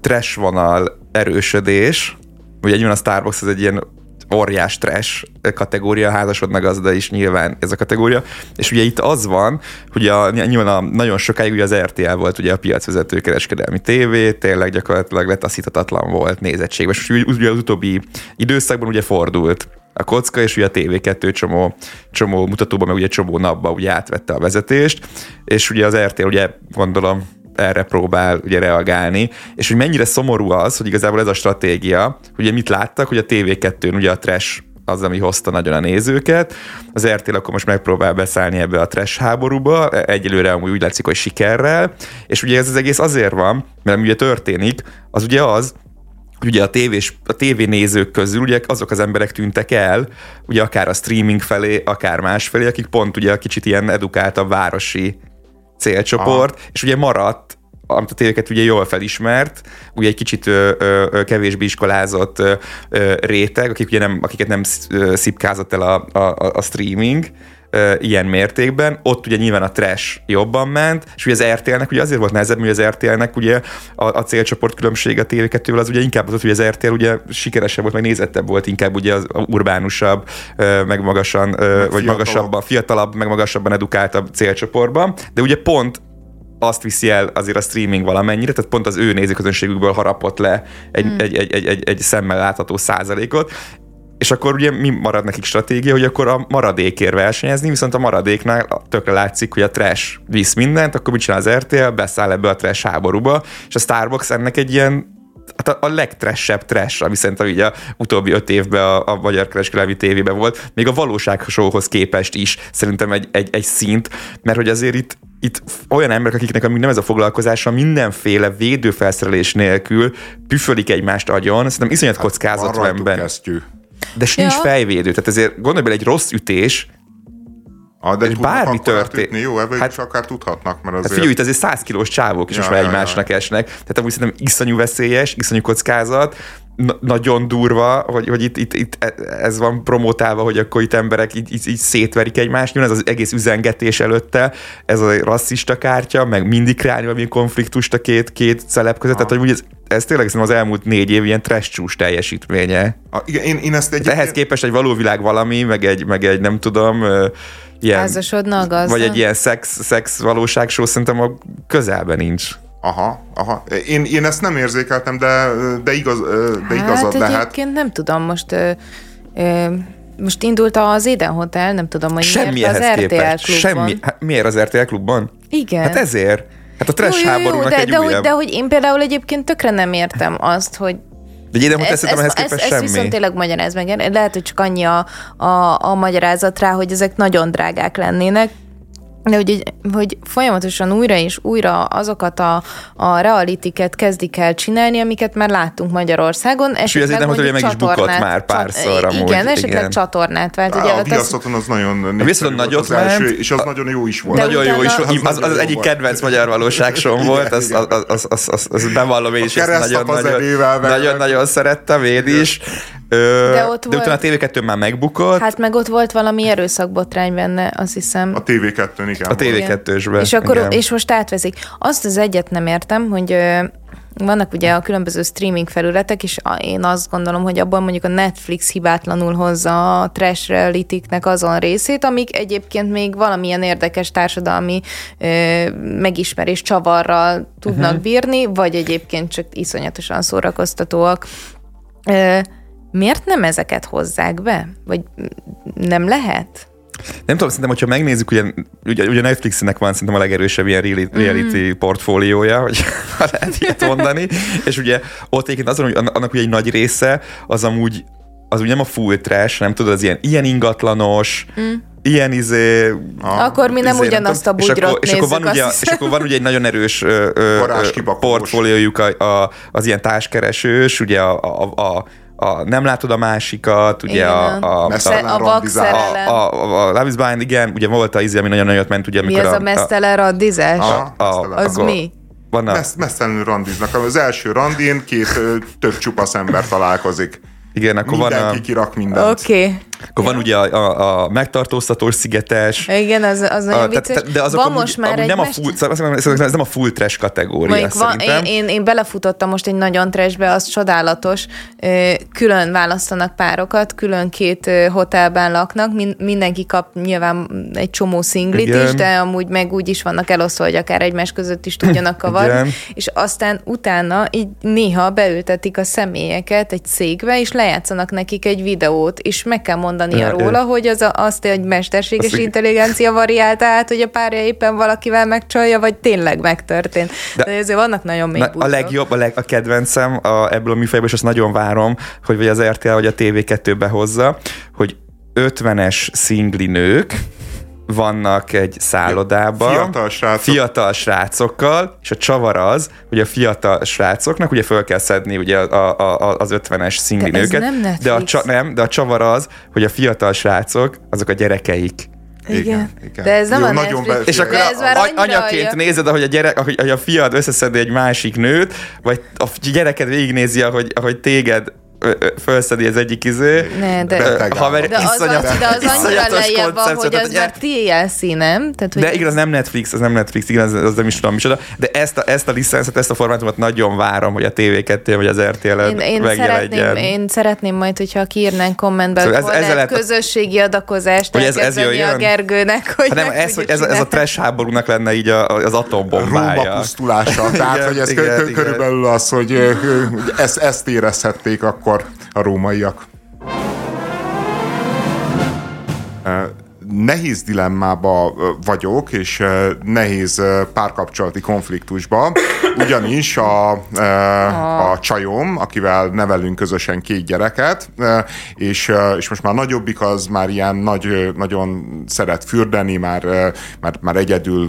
trash vonal erősödés. Ugye egyben a Starbucks az egy ilyen óriás trash kategória, házasodnak az, de is nyilván ez a kategória. És ugye itt az van, hogy a, nyilván a, nagyon sokáig ugye az er té el volt ugye a piacvezető kereskedelmi tévé, tényleg gyakorlatilag letaszíthatatlan volt nézettségben. És ugye az utóbbi időszakban ugye fordult a kocka, és ugye a té vé kettő csomó, csomó mutatóban, meg ugye csomó napban ugye átvette a vezetést, és ugye az er té el ugye gondolom erre próbál ugye reagálni, és hogy mennyire szomorú az, hogy igazából ez a stratégia, ugye mit láttak, hogy a té vé kettőn ugye a trash az, ami hozta nagyon a nézőket, az er té el akkor most megpróbál beszállni ebbe a trash háborúba, egyelőre amúgy úgy látszik, hogy sikerrel, és ugye ez az egész azért van, mert ami ugye történik, az ugye az, ugye a tévés, a tévénézők közül ugye azok az emberek tűntek el, ugye akár a streaming felé, akár más felé, akik pont ugye a kicsit ilyen edukáltabb városi célcsoport, aha, és ugye maradt, amit a tévéket ugye jól felismert, ugye egy kicsit ö, ö, kevésbé iskolázott ö, ö, réteg, akik ugye nem, akiket nem szipkázott el a, a, a streaming ö, ilyen mértékben, ott ugye nyilván a trash jobban ment, és ugye az er té elnek ugye azért volt nehezebb, hogy az er té elnek ugye a, a célcsoport különbség a té vé kettővel az ugye inkább az volt, hogy az er té el ugye sikeresebb volt, meg nézettebb volt, inkább ugye az urbánusabb, ö, meg magasan, ö, meg vagy magasabban, fiatalabb, meg magasabban edukáltabb célcsoportban, de ugye pont azt viszi el azért a streaming valamennyire, tehát pont az ő nézőközönségükből harapott le egy, hmm. egy, egy, egy, egy, egy szemmel látható százalékot, és akkor ugye mi marad nekik stratégia, hogy akkor a maradékért versenyezni, viszont a maradéknál tökre látszik, hogy a trash visz mindent, akkor mit csinál az er té el, beszáll ebbe a trash háborúba, és a Starbucks ennek egy ilyen, hát a legtressebb trash, ami szerintem így a utóbbi öt évben a, a Magyar Kereskedelmi tévében volt, még a valóságsóhoz képest is szerintem egy, egy, egy szint, mert hogy azért itt Itt olyan emberek, akiknek amíg nem ez a foglalkozása, mindenféle védőfelszerelés nélkül püfölik egymást agyon, szerintem iszonyat hát kockázatú ember. De ja. Nincs fejvédő, tehát ezért gondolj bele, egy rossz ütés, ah, de és bármi történik. Jó, ebből hát, is akár tudhatnak, mert azért... Hát figyelj, itt azért száz kilós csávók is ja, most már ja, egymásnak ja. esnek, tehát amúgy szerintem iszonyú veszélyes, iszonyú kockázat, na- nagyon durva, hogy, hogy itt, itt, itt ez van promotálva, hogy akkor itt emberek így, így, így szétverik egymást, nyilván ez az egész üzengetés előtte, ez a rasszista kártya, meg mindig kreálni valami konfliktust a két, két celeb között, ah. tehát hogy ez, ez tényleg szerintem az elmúlt négy év ilyen trash csúcs teljesítménye. Ah, igen, én, én ezt egyébként... Ehhez képest egy való világ valami, meg egy, meg egy nem tudom... Ilyen, vagy egy ilyen szex, szex valóságshow szerintem a közelben nincs. Aha, aha. Én, én ezt nem érzékeltem, de, de, igaz, de igazad lehet. Hát egyébként nem tudom, most most indult az Eden Hotel, nem tudom, hogy semmi miért az er té el Klubban. Semmi, hát miért az er té el Klubban? Igen. Hát ezért. Hát a trash jó, jó, jó, háborúnak de, egy de, újabb. De hogy én például egyébként tökre nem értem azt, hogy de ez, ez, ez, ez, ez viszont tényleg magyaráz meg. Lehet, hogy csak annyi a, a, a magyarázat rá, hogy ezek nagyon drágák lennének, de hogy, hogy folyamatosan újra és újra azokat a, a realitiket kezdik el csinálni, amiket már láttunk Magyarországon. És ezért nem mondta, hogy meg is bukott már párszor amúgy. Igen, esetleg csatornát vált. Ugye, a Viaszaton az nagyon népszerű volt az első, és az nagyon jó is volt. Nagyon jó is volt. Az egyik kedvenc magyar valóságsom volt, az bevallom én is. A keresztap az elével. Nagyon-nagyon szerettem én is. De, ott de utána a té vé kettőn már megbukott. Hát meg ott volt valami erőszakbotrány benne, azt hiszem. A té vé kettőn, igen. A té vé kettősben. És, akkor, és most átvezik. Azt az egyet nem értem, hogy vannak ugye a különböző streaming felületek, és én azt gondolom, hogy abban mondjuk a Netflix hibátlanul hozza a trash realitiknek azon részét, amik egyébként még valamilyen érdekes társadalmi ö, megismerés csavarral tudnak uh-huh. bírni, vagy egyébként csak iszonyatosan szórakoztatóak. Ö, Miért nem ezeket hozzák be? Vagy nem lehet? Nem tudom, szerintem, hogyha megnézzük, ugye, ugye, ugye Netflixnek van szerintem a legerősebb ilyen reality mm. portfóliója, hogy lehet ilyet mondani, és ugye ott egyébként azon, hogy annak ugye egy nagy része az amúgy az úgy nem a full trash, nem tudod, az ilyen, ilyen ingatlanos, mm. ilyen izé... Ah, akkor mi nem izé, ugyanazt nem tudom, a bugyrot és, és, és akkor van ugye egy nagyon erős ö, ö, portfóliójuk a, a, az ilyen társkeresős, ugye a, a, a A, nem látod a másikat, ugye igen. a... A, a, a vakszerelem. A, a, a, a Love is Blind, igen, ugye volt az ízi, ami nagyon nagyot ment, ugye, amikor... Mi az a, a mesztelen randizás? A, a, a, az a, mi? Messz, mesztelenül randiznak. Az első randin két több csupasz ember találkozik. Igen, akkor mindenki van a... kirak mindent. Oké. Okay. Akkor ja. van ugye a, a, a megtartóztatós szigetes. Igen, az, az nagyon vicces. Te, de azok van amúgy, most már egy nem a full, ez nem a full trash kategória van, szerintem. Én, én, én belefutottam most egy nagyon trashbe, az csodálatos. Külön választanak párokat, külön két hotelben laknak, mindenki kap nyilván egy csomó szinglit igen. is, de amúgy meg úgy is vannak eloszva, hogy akár egymás között is tudjanak kavarni. És aztán utána így néha beültetik a személyeket egy székbe, és lejátszanak nekik egy videót, és meg kell mondania ja, róla, ja. hogy az a, azt egy mesterséges azt intelligencia variált át, hogy a párja éppen valakivel megcsalja, vagy tényleg megtörtént. De, de ezért vannak nagyon mély buszok. A legjobb, a, leg, a kedvencem a, ebből a műfajból, és azt nagyon várom, hogy vagy az er té el, vagy a té vé kettő behozza, hogy ötvenes szingli nők vannak egy szállodában fiatal, srácok. fiatal srácokkal, és a csavar az, hogy a fiatal srácoknak ugye föl kell szedni ugye a, a, a, az ötvenes szingli nőket, de, de, a csa, nem, de a csavar az, hogy a fiatal srácok azok a gyerekeik. Igen, igen, igen. De ez nem jó, a Netflix. És akkor anyaként jön. Nézed, ahogy a, gyerek, ahogy a fiad összeszedi egy másik nőt, vagy a gyereked végignézi, ahogy, ahogy téged felszedi az egyik iző. Ne, de, beteg, haver, de az, iszonyat, az, de az annyira lejjebb van, hogy az már té el cé, nem? Tehát, de igaz, nem Netflix, az nem Netflix, igaz, az nem is tudom micsoda, de ezt a, ezt a licenszet, ezt a formátumot nagyon várom, hogy a té vé kettő vagy az er té el-en megjelenjen. Én szeretném majd, hogyha kiírnánk kommentben, szóval hogy ez, ez lehet, közösségi adakozást elkezdeni a Gergőnek, hogy hát nem, ez, hogy ez, ez a trash háborúnak lenne így a, az atombombája. A Róma pusztulása. Tehát, hogy ez körülbelül az, hogy ezt érezhették akkor a rómaiak. Nehéz dilemmába vagyok, és nehéz párkapcsolati konfliktusba, ugyanis a, a csajom, akivel nevelünk közösen két gyereket, és, és most már nagyobbik, az már ilyen nagy, nagyon szeret fürdeni, már, már, már egyedül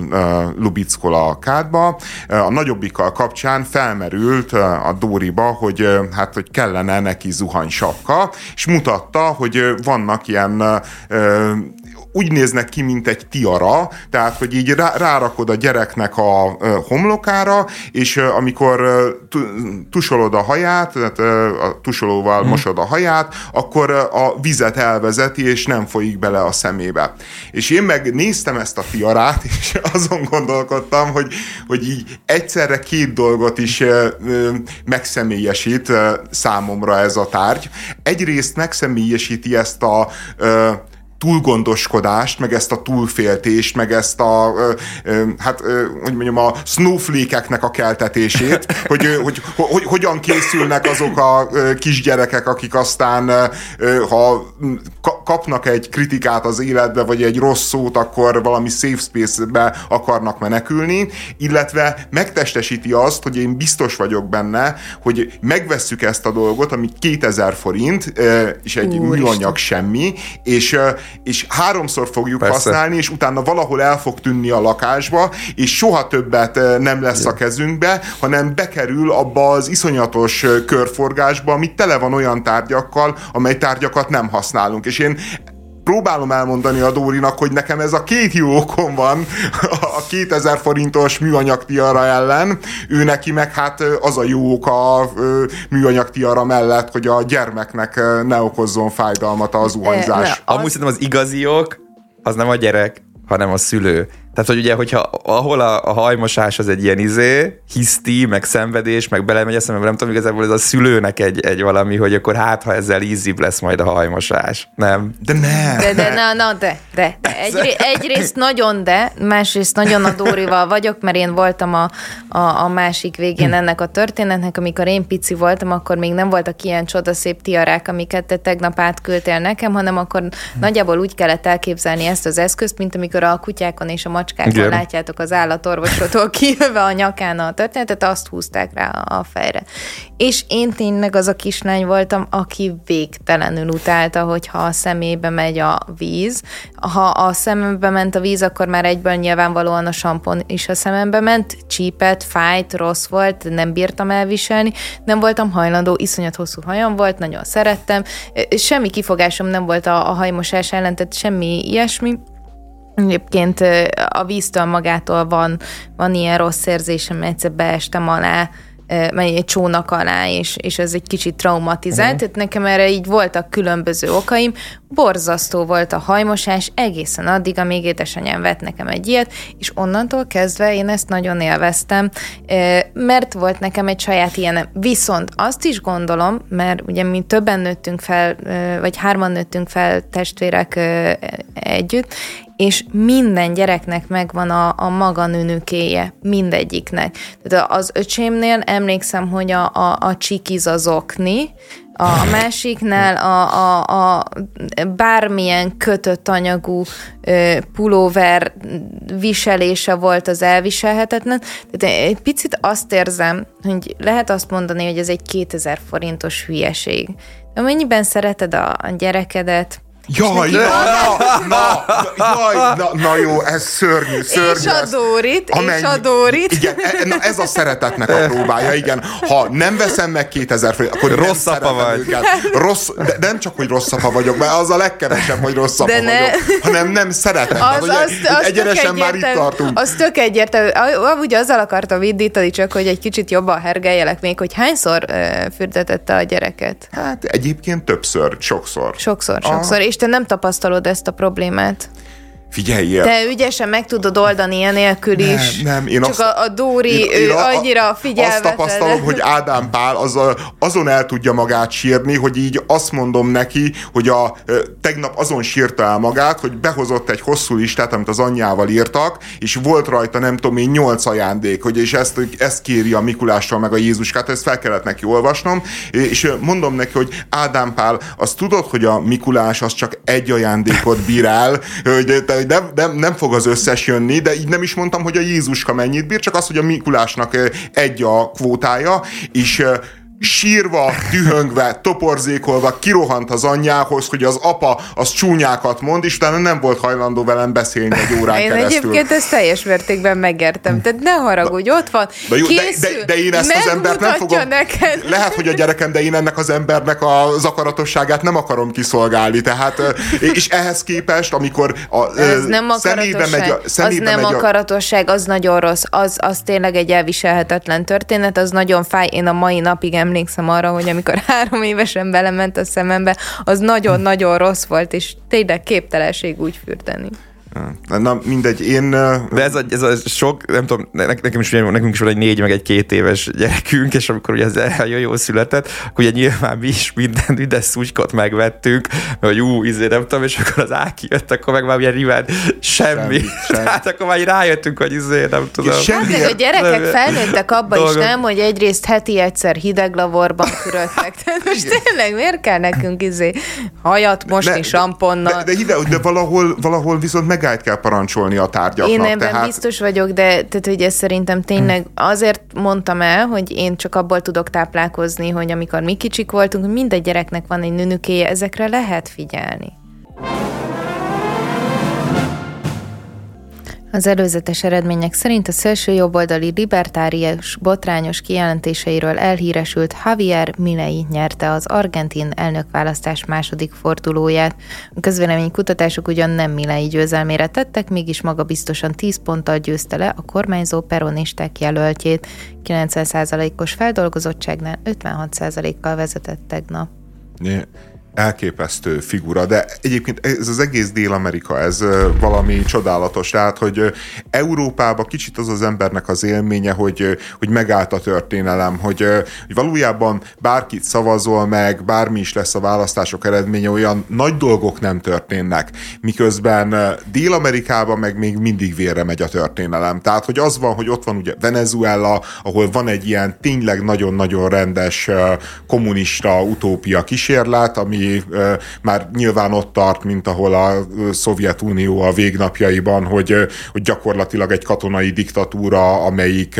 lubickol a kádba. A nagyobbikkal kapcsán felmerült a Dóriba, hogy hát, hogy kellene neki zuhanysapka, és mutatta, hogy vannak ilyen úgy néznek ki, mint egy tiara, tehát, hogy így rá, rárakod a gyereknek a homlokára, és amikor tusolod a haját, tehát a tusolóval mosod a haját, akkor a vizet elvezeti, és nem folyik bele a szemébe. És én meg néztem ezt a tiarát, és azon gondolkodtam, hogy, hogy így egyszerre két dolgot is megszemélyesít számomra ez a tárgy. Egyrészt megszemélyesíti ezt a túlgondoskodást, meg ezt a túlféltést, meg ezt a ö, ö, hát, ö, hogy mondjam, a snowflake-eknek a keltetését, hogy, ö, hogy, ho, hogy hogyan készülnek azok a ö, kisgyerekek, akik aztán ö, ha ka- kapnak egy kritikát az életbe, vagy egy rossz szót, akkor valami safe space-be akarnak menekülni, illetve megtestesíti azt, hogy én biztos vagyok benne, hogy megvesszük ezt a dolgot, ami kétezer forint, ö, és egy Úr műanyag Isten. semmi, és és háromszor fogjuk Persze. használni, és utána valahol el fog tűnni a lakásba, és soha többet nem lesz a kezünkbe, hanem bekerül abba az iszonyatos körforgásba, ami tele van olyan tárgyakkal, amely tárgyakat nem használunk. És én próbálom elmondani a Dórinak, hogy nekem ez a két jó okom van a kétezer forintos műanyag tiara ellen, ő neki meg hát az a jó ok a műanyag tiara mellett, hogy a gyermeknek ne okozzon fájdalmat az zuhanyzás. Amúgy szerintem az igazi ok, az nem a gyerek, hanem a szülő. Tehát, hogy ugye, hogyha ahol a, a hajmosás az egy ilyen izé, hiszti, meg szenvedés, meg belemegy a szemembe, nem tudom, igazából ez a szülőnek egy, egy valami, hogy akkor hát, ha ezzel ízibb lesz majd a hajmosás. Nem? De nem! De, de, na, na, de, de. de. Egy, egyrészt nagyon de, másrészt nagyon a Dórival vagyok, mert én voltam a, a, a másik végén ennek a történetnek, amikor én pici voltam, akkor még nem voltak ilyen csodaszép tiarák, amiket te tegnap átküldtél nekem, hanem akkor nagyjából úgy kellett elképzelni ezt az eszközt, mint amikor a kutyákon és a macskákon látjátok az állatorvosotól kijövve a nyakán a történetet, azt húzták rá a fejre. És én tényleg az a kislány voltam, aki végtelenül utálta, hogyha a szemébe megy a víz. Ha a szemembe ment a víz, akkor már egyből nyilvánvalóan a sampon is a szemembe ment, csípett, fájt, rossz volt, nem bírtam elviselni, nem voltam hajlandó, iszonyat hosszú hajam volt, nagyon szerettem, semmi kifogásom nem volt a, a hajmosás ellen, tehát semmi ilyesmi. Egyébként a víztől magától van, van ilyen rossz érzésem, egyszer beestem alá, mennyi egy csónak alá, és, és ez egy kicsit traumatizált, tehát nekem erre így voltak különböző okaim, borzasztó volt a hajmosás egészen addig, amíg édesanyám vett nekem egy ilyet, és onnantól kezdve én ezt nagyon élveztem, mert volt nekem egy saját ilyenem. Viszont azt is gondolom, mert ugye mi többen nőttünk fel, vagy hárman nőttünk fel testvérek együtt, és minden gyereknek megvan a, a maga nőnükéje, mindegyiknek. Tehát az öcsémnél emlékszem, hogy a, a, a csikiz az okni, a másiknál a, a, a bármilyen kötött anyagú ö, pulóver viselése volt az elviselhetetlen. Tehát egy picit azt érzem, hogy lehet azt mondani, hogy ez egy kétezer forintos hülyeség. Amennyiben szereted a gyerekedet, Jaj, na, na, jaj na, na jó, ez szörnyű, szörnyű. És a Dórit, Amennyi, és a Dórit. Igen, e, na ez a szeretetnek a próbája, igen. Ha nem veszem meg kétezer forint, akkor rossz nem apa vagy. Őket. Rossz, de nem csak, hogy rossz apa vagyok, mert az a legkevesebb, hogy rossz apa ne... vagyok, hanem nem szeretem. Az, hát, az, az egyenesen már itt tartunk. Az tök egyértelmű. Ugye azzal akartam indítani, csak hogy egy kicsit jobban hergeljelek még, hogy hányszor uh, fürdetette a gyereket? Hát egyébként többször, sokszor. Sokszor, sokszor. Ah. És te nem tapasztalod ezt a problémát. Figyeljél. Te ügyesen meg tudod oldani ilyen nélkül is. Nem, nem. Én Csak azt, a, a Dóri, én, ő én a, annyira figyelve. Azt tapasztalom, tele. Hogy Ádám Pál az a, azon el tudja magát sírni, hogy így azt mondom neki, hogy a tegnap azon sírta el magát, hogy behozott egy hosszú listát, amit az anyjával írtak, és volt rajta nem tudom én nyolc ajándék, hogy és ezt, ezt kéri a Mikulástól meg a Jézuskát, ezt fel kellett neki olvasnom, és mondom neki, hogy Ádám Pál, azt tudod, hogy a Mikulás az csak egy ajándékot bírál, hogy te Nem, nem, nem fog az összes jönni, de így nem is mondtam, hogy a Jézuska mennyit bír, csak az, hogy a Mikulásnak egy a kvótája, és sírva, dühöngve, toporzékolva kirohant az anyjához, hogy az apa az csúnyákat mond, és utána nem volt hajlandó velem beszélni egy órán én keresztül. Én egyébként ezt teljes mértékben megértem. Tehát ne haragudj, ott van, de jó, készül, de, de, de én ezt az embert nem fogom, neked. Lehet, hogy a gyerekem, de én ennek az embernek az akaratosságát nem akarom kiszolgálni. Tehát, és ehhez képest, amikor a, ez nem akaratosság, megy a, az nem megy akaratosság, a... az nagyon rossz. Az, az tényleg egy elviselhetetlen történet, az nagyon fáj. Én a mai napig em emlékszem arra, hogy amikor három évesen belement a szemembe, az nagyon-nagyon rossz volt, és tényleg képtelenség úgy fürdeni. Na, mindegy, én... De ez a, ez a sok, nem tudom, nekem is, nekünk is van egy négy, meg egy két éves gyerekünk, és amikor ugye ez eljön jól született, akkor ugye nyilván mi is minden üdes szutykot megvettünk, mert ú, izé, nem tudom, és akkor az Áki jött, akkor meg már ugye riván semmi. semmi, semmi. Tehát akkor már rájöttünk, hogy izé, nem tudom. Hát meg a gyerekek felnőttek abba dolgok. Is, nem, hogy egyrészt heti egyszer hideg lavorban fürödtek. Tehát most tényleg miért kell nekünk izé hajat mosni de, samponnal? De, de, de ide, de valahol, valahol viszont meg gályt kell parancsolni a tárgyaknak. Én ebben tehát... biztos vagyok, de tehát, hogy ez szerintem tényleg azért mondtam el, hogy én csak abból tudok táplálkozni, hogy amikor mi kicsik voltunk, hogy minden gyereknek van egy nőnükéje, ezekre lehet figyelni. Az előzetes eredmények szerint a szélsőjobboldali libertárius botrányos kijelentéseiről elhíresült Javier Milei nyerte az argentin elnökválasztás második fordulóját. A közvéleménykutatások ugyan nem Milei győzelmére tettek, mégis magabiztosan tíz ponttal győzte le a kormányzó peronisták jelöltjét. kilencven százalékos feldolgozottságnál ötvenhat százalékkal vezetett tegnap. Yeah. Elképesztő figura, de egyébként ez az egész Dél-Amerika, ez valami csodálatos, tehát, hogy Európában kicsit az az embernek az élménye, hogy, hogy megállt a történelem, hogy, hogy valójában bárkit szavazol meg, bármi is lesz a választások eredménye, olyan nagy dolgok nem történnek, miközben Dél-Amerikában meg még mindig vérre megy a történelem, tehát, hogy az van, hogy ott van ugye Venezuela, ahol van egy ilyen tényleg nagyon-nagyon rendes kommunista utópia kísérlet, ami ami már nyilván ott tart, mint ahol a Szovjetunió a végnapjaiban, hogy, hogy gyakorlatilag egy katonai diktatúra, amelyik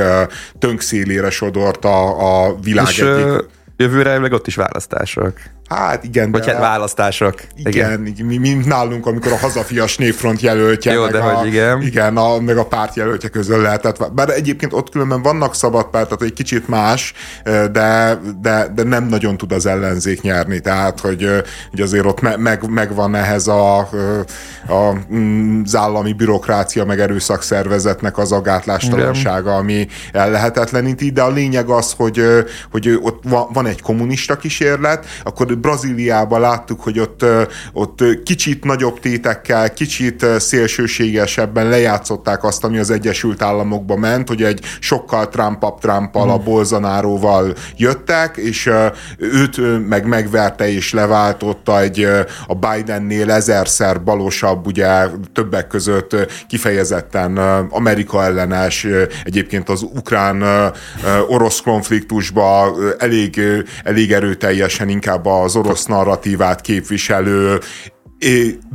tönkszélére sodort a, a világ és egyik. Jövőre meg ott is választások. Hát igen, vagy de... hát választások. Igen, igen, mint nálunk, amikor a hazafias népfront jelöltje, jó, meg, a, igen. Igen, a, meg a párt jelöltje közül lehetett. Bár egyébként ott különben vannak szabad párt, tehát egy kicsit más, de, de, de nem nagyon tud az ellenzék nyerni. Tehát, hogy, hogy azért ott me, meg, megvan ehhez a, a, az állami bürokrácia, meg erőszakszervezetnek az a gátlástalansága, ami ellehetetleníti. De a lényeg az, hogy, hogy ott van egy kommunista kísérlet, akkor Brazíliában láttuk, hogy ott, ott kicsit nagyobb tétekkel, kicsit szélsőségesebben lejátszották azt, ami az Egyesült Államokba ment, hogy egy sokkal Trump-up Trump-al, a Bolzonáróval jöttek, és őt meg megverte és leváltotta egy a Bidennél ezerszer balosabb, ugye többek között kifejezetten Amerika ellenes, egyébként az ukrán-orosz konfliktusban elég, elég erőteljesen inkább az orosz narratívát képviselő,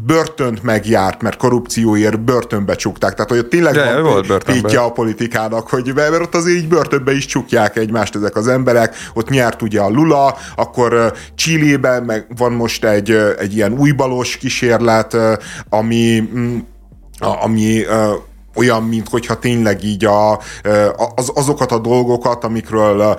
börtönt megjárt, mert korrupcióért börtönbe csukták. Tehát, hogy tényleg de, van tétje a politikának, hogy mert ott azért így börtönbe is csukják egymást ezek az emberek. Ott nyert ugye a Lula, akkor Chilében meg van most egy, egy ilyen újbalos kísérlet, ami ami olyan, mint hogyha tényleg így a, az, azokat a dolgokat, amikről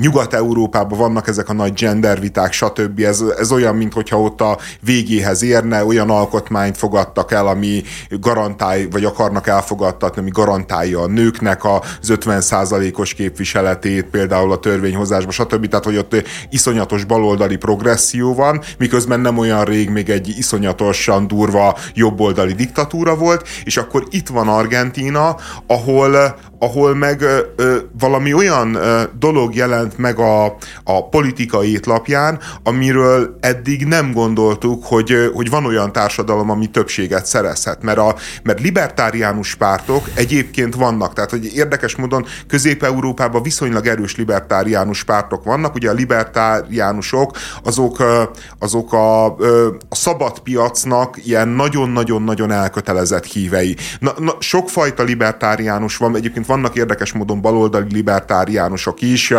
Nyugat-Európában vannak ezek a nagy genderviták, stb. Ez, ez olyan, mint hogyha ott a végéhez érne, olyan alkotmányt fogadtak el, ami garantálja, vagy akarnak elfogadtatni, ami garantálja a nőknek az ötven százalékos képviseletét, például a törvényhozásban, stb. Tehát, hogy ott iszonyatos baloldali progresszió van, miközben nem olyan rég még egy iszonyatosan durva jobboldali diktatúra volt, és akkor itt van a Argentína, ahol, ahol meg ö, ö, valami olyan ö, dolog jelent meg a, a politika étlapján, amiről eddig nem gondoltuk, hogy, ö, hogy van olyan társadalom, ami többséget szerezhet. Mert, a, mert libertáriánus pártok egyébként vannak. Tehát, hogy érdekes módon Közép-Európában viszonylag erős libertáriánus pártok vannak. Ugye a libertáriánusok azok, ö, azok a, ö, a szabad piacnak ilyen nagyon-nagyon-nagyon elkötelezett hívei. Na, na, sokfajta libertáriánus van, egyébként vannak érdekes módon baloldali libertáriánusok is,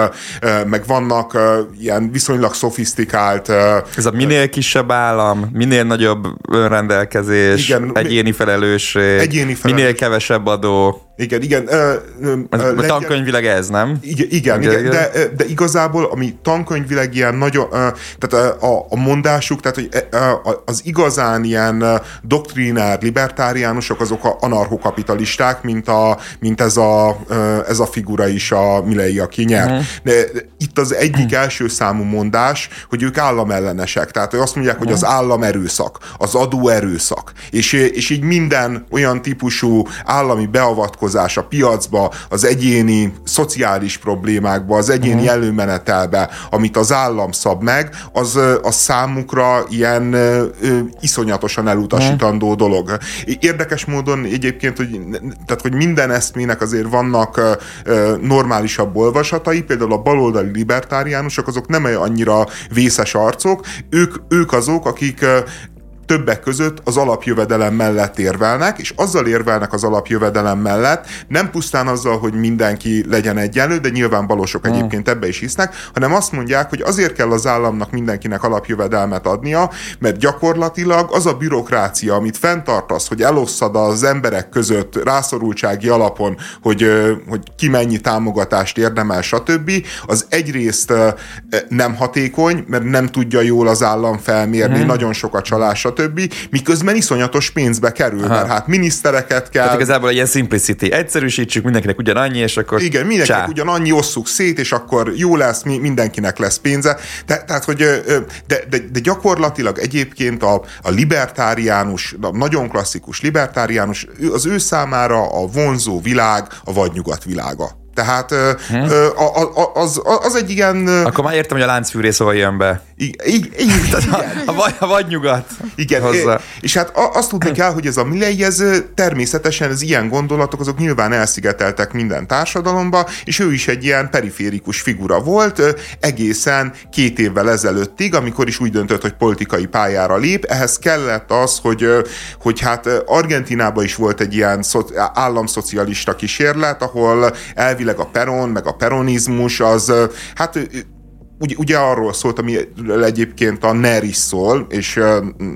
meg vannak ilyen viszonylag szofisztikált... Ez a minél kisebb állam, minél nagyobb önrendelkezés, igen, egyéni felelősség, egyéni felelős. Minél kevesebb adó. Igen, igen. Ö, ö, ö, legyen... Tankönyvileg ez, nem? Igen, igen, igen, igen. De, de igazából, ami tankönyvileg ilyen nagyon... Ö, tehát a, a mondásuk, tehát hogy az igazán ilyen doktrinár libertáriánusok, azok a anarchokapitalisták, mint, a, mint ez, a, ez a figura is, a Milei, aki nyert. Mm. De itt az egyik első számú mondás, hogy ők államellenesek. Tehát azt mondják, hogy az állam erőszak, az adó erőszak. És, és így minden olyan típusú állami beavatkozás a piacba, az egyéni szociális problémákba, az egyéni uh-huh. előmenetelbe, amit az állam szab meg, az, az számukra ilyen ö, iszonyatosan elutasítandó uh-huh. dolog. Érdekes módon egyébként, hogy, tehát, hogy minden eszmének azért vannak ö, normálisabb olvasatai, például a baloldali libertáriánusok, azok nem annyira vészes arcok, ők, ők azok, akik ö, többek között az alapjövedelem mellett érvelnek, és azzal érvelnek az alapjövedelem mellett, nem pusztán azzal, hogy mindenki legyen egyenlő, de nyilván balosok mm. egyébként ebbe is hisznek, hanem azt mondják, hogy azért kell az államnak mindenkinek alapjövedelmet adnia, mert gyakorlatilag az a bürokrácia, amit fenntartasz, hogy elosszad az emberek között rászorultsági alapon, hogy, hogy ki mennyi támogatást érdemel, stb., az egyrészt nem hatékony, mert nem tudja jól az állam felmérni, mm. nagyon sokat csalás, többi, miközben iszonyatos pénzbe kerül, aha. mert hát minisztereket kell... Tehát igazából egy ilyen simplicity. Egyszerűsítsük, mindenkinek ugyanannyi, és akkor... Igen, mindenkinek csá. ugyanannyi, osszuk szét, és akkor jó lesz, mindenkinek lesz pénze. De, tehát, hogy, de, de, de gyakorlatilag egyébként a, a libertáriánus, a nagyon klasszikus libertáriánus, az ő számára a vonzó világ, a vadnyugat világa. Tehát hmm. az, az, az egy ilyen... Akkor már értem, hogy a láncfűrész hova jön be. Igen, a vadnyugat. Igen. Hozzá. És hát azt tudni kell, hogy ez a Milei, ez természetesen az ilyen gondolatok, azok nyilván elszigeteltek minden társadalomba, és ő is egy ilyen periférikus figura volt egészen két évvel ezelőttig, amikor is úgy döntött, hogy politikai pályára lép. Ehhez kellett az, hogy, hogy hát Argentinában is volt egy ilyen államszocialista kísérlet, ahol elvileg a peron, meg a peronizmus, az hát... Ugye, ugye arról szólt, ami egyébként a NER is szól, és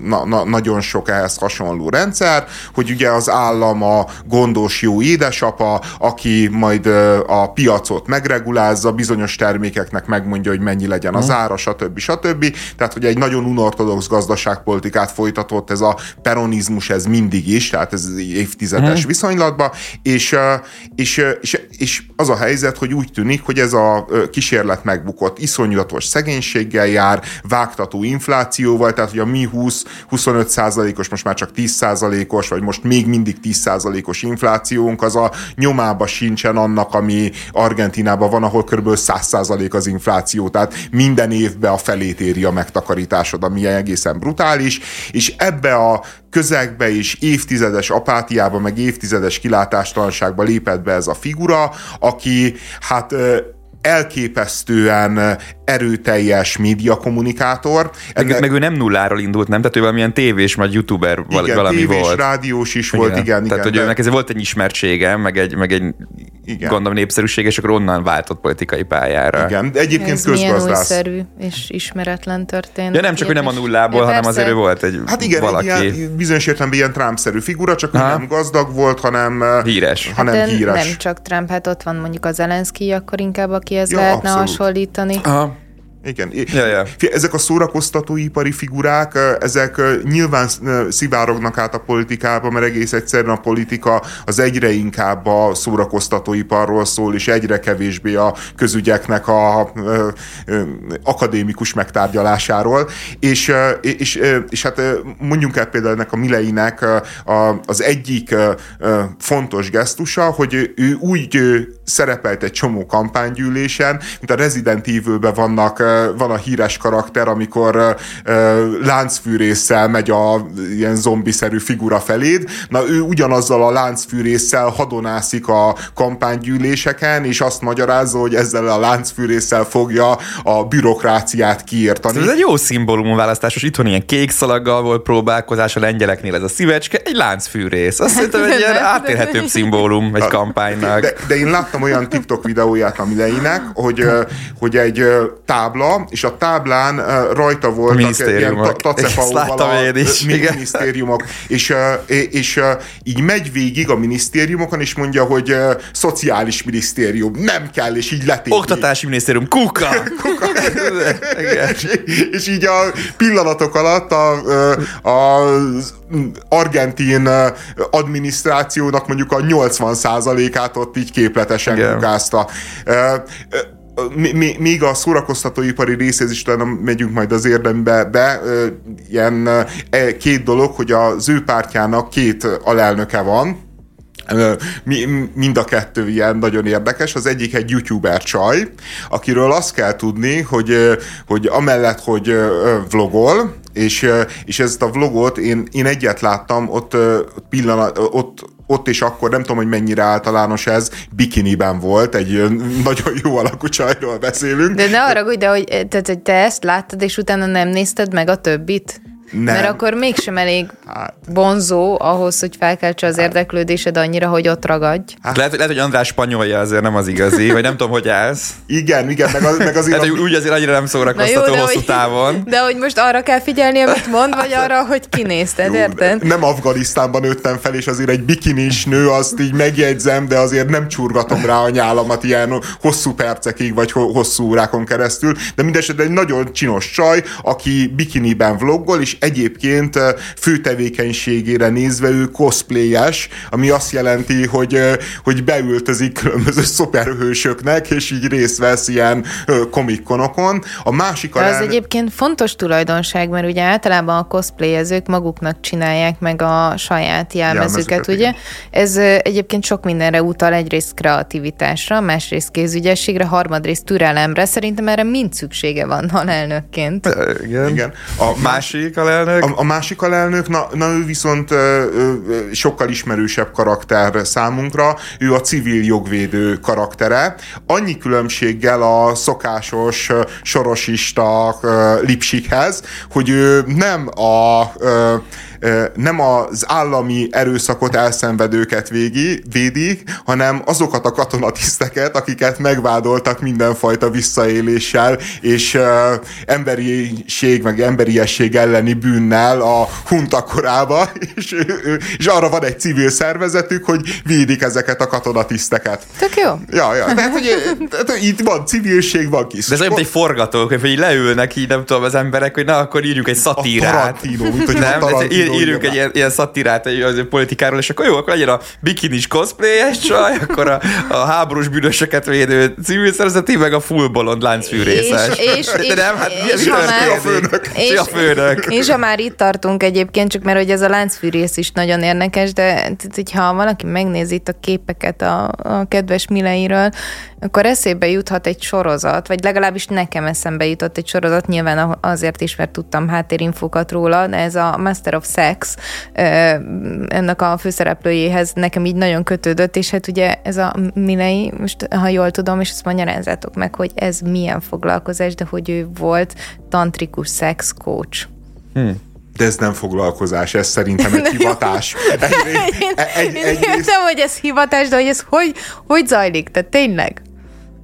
na, na, nagyon sok ehhez hasonló rendszer, hogy ugye az állam a gondos jó édesapa, aki majd a piacot megregulázza, bizonyos termékeknek megmondja, hogy mennyi legyen az ára, stb. stb. Tehát, hogy egy nagyon unortodox gazdaságpolitikát folytatott ez a peronizmus, ez mindig is, tehát ez évtizedes hmm. viszonylatban, és, és, és, és az a helyzet, hogy úgy tűnik, hogy ez a kísérlet megbukott, iszony nyugatos szegénységgel jár, vágtató inflációval, tehát hogy a mi húsz-huszonöt százalékos, most már csak tíz százalékos, vagy most még mindig tíz százalékos inflációnk, az a nyomába sincsen annak, ami Argentinában van, ahol körülbelül száz százalék az infláció, tehát minden évben a felét éri a megtakarításod, ami egészen brutális, és ebbe a közegbe és évtizedes apátiába, meg évtizedes kilátástalanságba lépett be ez a figura, aki hát elképesztően erőteljes médiakommunikátor. Ennek... Meg ő nem nulláról indult, nem? Tehát ő valamilyen tévés, vagy youtuber igen, valami tévés, volt. Igen, rádiós is igen. volt, igen. Tehát, igen, hogy de... őnek ez volt egy ismertsége, meg egy, meg egy gondolom népszerűség, és akkor onnan váltott politikai pályára. Igen, de egyébként ez közgazdász. Ez milyen újszerű és ismeretlen történet. Ja, nem csak, hogy nem a nullából, hanem azért ő volt egy hát igen, valaki. Ilyen, bizonyos értelemben ilyen Trump-szerű figura, csak nem gazdag volt, hanem híres. Hanem hát híres. Nem csak Trump, hát ott van mondjuk a Zelenszky, akkor inkább akihez ja, lehetne abszolút. hasonlítani. Aha. Igen. Ja, ja. Ezek a szórakoztatóipari figurák, ezek nyilván szivárognak át a politikába, mert egész egyszerűen a politika az egyre inkább a szórakoztatóiparról szól, és egyre kevésbé a közügyeknek a ö, ö, akadémikus megtárgyalásáról. És, és, és hát mondjunk el például ennek a Mileinek az egyik fontos gesztusa, hogy ő úgy szerepelt egy csomó kampánygyűlésen, mint a Resident Evil-ben vannak van a híres karakter, amikor uh, láncfűrésszel megy a ilyen zombiszerű figura feléd. Na ő ugyanazzal a láncfűrésszel hadonászik a kampánygyűléseken, és azt magyarázza, hogy ezzel a láncfűrésszel fogja a bürokráciát kiírtani. Ez egy jó szimbólumválasztásos, itthon ilyen kék szalaggal volt próbálkozás, a lengyeleknél ez a szívecske, egy láncfűrész. Azt hiszem, egy ilyen átérhetőbb szimbólum egy kampánynak. De, de én láttam olyan TikTok videóját a Mileinek, hogy, hogy egy tábla, és a táblán rajta voltak ilyen tacefaóval a minisztériumok, és, és így megy végig a minisztériumokon, és mondja, hogy szociális minisztérium, nem kell, és így letépi. Oktatási minisztérium, kuka! kuka. és, és így a pillanatok alatt a, a argentin adminisztrációnak mondjuk a nyolcvan százalékát ott így képletesen igen. kukázta. Még a szórakoztatóipari részhez is talán megyünk majd az érdembe be, ilyen két dolog, hogy az ő pártjának két alelnöke van, mind a kettő ilyen nagyon érdekes. Az egyik egy youtuber csaj, akiről azt kell tudni, hogy, hogy amellett, hogy vlogol, és, és ezt a vlogot én, én egyet láttam, ott pillanat, ott ott és akkor, nem tudom, hogy mennyire általános ez, bikiniben volt, egy nagyon jó alakú csajról beszélünk. De ne haragudj, de hogy, tehát, hogy te ezt láttad, és utána nem nézted meg a többit? Nem. Mert akkor mégsem elég hát. bonzó ahhoz, hogy felkeltse az hát. érdeklődésed annyira, hogy ott ragadj. Hát. Lehet, lehet, hogy András spanyolja azért nem az igazi, vagy nem tudom, hogy állsz. Igen, igen, meg, az, meg azért... Lehet, a... úgy azért annyira nem szórakoztató jó, hosszú hogy, távon. De hogy most arra kell figyelni, amit mond, vagy arra, hogy kinézted, érted? Nem Afganisztánban nőttem fel, és azért egy bikinis nő, azt így megjegyzem, de azért nem csurgatom rá a nyálamat ilyen hosszú percekig, vagy hosszú órákon keresztül. De mindesetre egy nagyon csinos csaj, aki bikiniben vloggol, és egyébként főtevékenységére nézve ő cosplayes, ami azt jelenti, hogy, hogy beültözik különböző szuperhősöknek, és így részt vesz ilyen komikkonokon. A másik alá... Ez egyébként fontos tulajdonság, mert ugye általában a cosplayezők maguknak csinálják meg a saját jelmezüket, ugye? Igen. Ez egyébként sok mindenre utal, egyrészt kreativitásra, másrészt kézügyességre, harmadrészt türelemre. Szerintem erre mind szüksége van alelnökként. Igen. Igen. A másik alelnök? A, a másik alelnök, na, na ő viszont ö, ö, sokkal ismerősebb karakter számunkra, ő a civil jogvédő karaktere. Annyi különbséggel a szokásos sorosista ö, lipsikhez, hogy ő nem a... Ö, nem az állami erőszakot elszenvedőket végi, védik, hanem azokat a katonatiszteket, akiket megvádoltak mindenfajta visszaéléssel és uh, emberiség, meg emberiesség elleni bűnnel a hunta korában, és, és arra van egy civil szervezetük, hogy védik ezeket a katonatiszteket. Tök jó. Ja, ja. Tehát, hogy, tehát, itt van civilség, van kis. De ez olyan, mint egy forgatókönyv, hogy leülnek így, nem tudom, az emberek, hogy na, akkor írjuk egy szatírát. A Tarantino, mint hogy nem, Tarantino. Írjuk egy ilyen, ilyen szatirát a politikáról, és akkor jó, akkor legyen a bikinis cosplayes csaj, akkor a, a háborús bűnösöket védő civil szervezeti, meg a full bolond láncfűrészes. És, és, és, nem, hát és, és, már, főnök, és, és, főnök. és ha már itt tartunk egyébként, csak mert hogy ez a láncfűrész is nagyon érdekes, de ha valaki megnézi itt a képeket a, a kedves Mileiről, akkor eszébe juthat egy sorozat, vagy legalábbis nekem eszembe jutott egy sorozat, nyilván azért is, mert tudtam háttérinfókat róla, de ez a Master of Sex, ennek a főszereplőjéhez nekem így nagyon kötődött, és hát ugye ez a Milei, most ha jól tudom, és azt magyarázzátok meg, hogy ez milyen foglalkozás, de hogy ő volt tantrikus sex coach. Hmm. De ez nem foglalkozás, ez szerintem egy hivatás. Egy, egy, egy, egy, én értem, hogy ez hivatás, de hogy ez hogy, hogy zajlik? Tehát tényleg?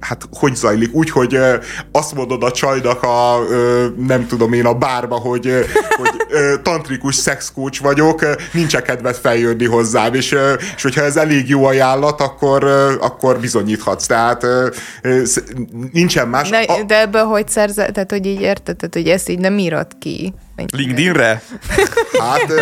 Hát hogy zajlik? Úgy, hogy ö, azt mondod a csajnak a, ö, nem tudom én, a bárba, hogy, ö, hogy ö, tantrikus szexkócs vagyok, ö, nincsen kedved feljönni hozzám, és, ö, és hogyha ez elég jó ajánlat, akkor, ö, akkor bizonyíthatsz. Tehát ö, ö, nincsen más. De, a... de ebből hogy szerzel? Tehát, hogy így érted, hogy ezt így nem írod ki. LinkedInre? Hát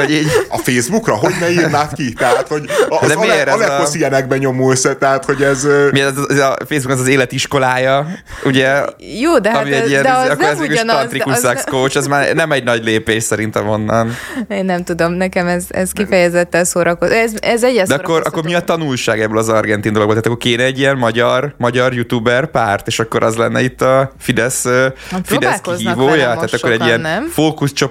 a Facebookra? Hogy ne írnád ki? Tehát, hogy az Alekhoz a... ilyenekben nyomulsz, tehát, hogy ez... Mi ez, ez a Facebook az az életiskolája, ugye? Jó, de hát ami egy ilyen, de az akkor ez mégis tantrikus sex coach, ez már nem egy nagy lépés szerintem onnan. Én nem tudom, nekem ez, ez kifejezetten szórakozó. Ez, ez egyes szórakozó. De akkor, akkor mi a tanulság ebből az argentin dologból? Tehát akkor kéne egy ilyen magyar, magyar youtuber párt, és akkor az lenne itt a Fidesz, hát, Fidesz kihívója? Tehát akkor egy ilyen fókuszcsoport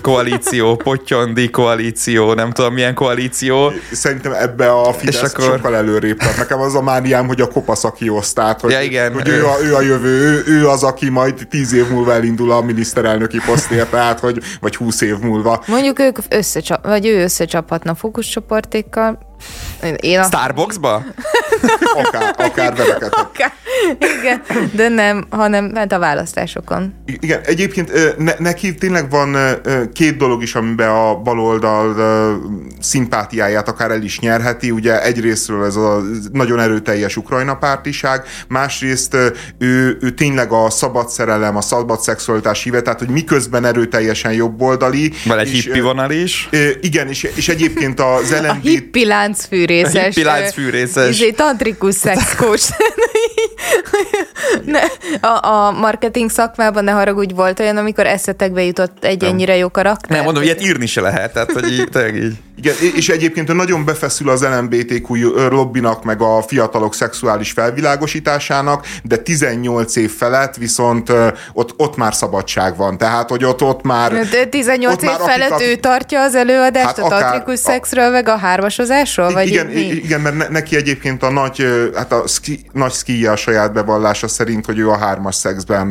koalíció, pottyondi koalíció, nem tudom milyen koalíció. Szerintem ebbe a Fidesz akkor... sokkal előrébb tart. Nekem az a mániám, hogy a kopasz a kiosztát, hogy, ja, igen, hogy ő, ő, a, ő a jövő, ő, ő az, aki majd tíz év múlva elindul a miniszterelnöki posztért, tehát, hogy, vagy húsz év múlva. Mondjuk ők összecsap, vagy ő összecsaphatna fókuszcsoportékkal. Én a... Starbucksba? akár, akár verekedhet. Igen, de nem, hanem ment a választásokon. Igen, egyébként ne, neki tényleg van két dolog is, amiben a baloldal szimpátiáját akár el is nyerheti. Ugye egyrésztről ez a nagyon erőteljes Ukrajna pártiság, másrészt ő, ő tényleg a szabad szerelem, a szabad szexualitás híve, tehát hogy miközben erőteljesen jobboldali. Van egy hippi vonal is. Igen, és, és egyébként az el em bé té... A hippi láncfűrészes. A hippi láncfűrészes. És egy tantrikus szexkós. Ne, a, a marketing szakmában, ne haragudj, volt olyan, amikor eszetekbe jutott egy nem. ennyire jó karakter. Nem, mondom, ilyet írni se lehet, tehát, hogy így, így. Igen, és egyébként nagyon befeszül az el em bé té kú lobbinak, meg a fiatalok szexuális felvilágosításának, de tizennyolc év felett viszont ott, ott már szabadság van, tehát, hogy ott, ott már... De tizennyolc ott év már felett akik, ő tartja az előadást hát a tantrikus szexről, meg a hármasozásról? Vagy igen, igen, mert neki egyébként a nagy, hát a szki, nagy szkíja a saját bevallása szerint, hogy ő a hármas szexben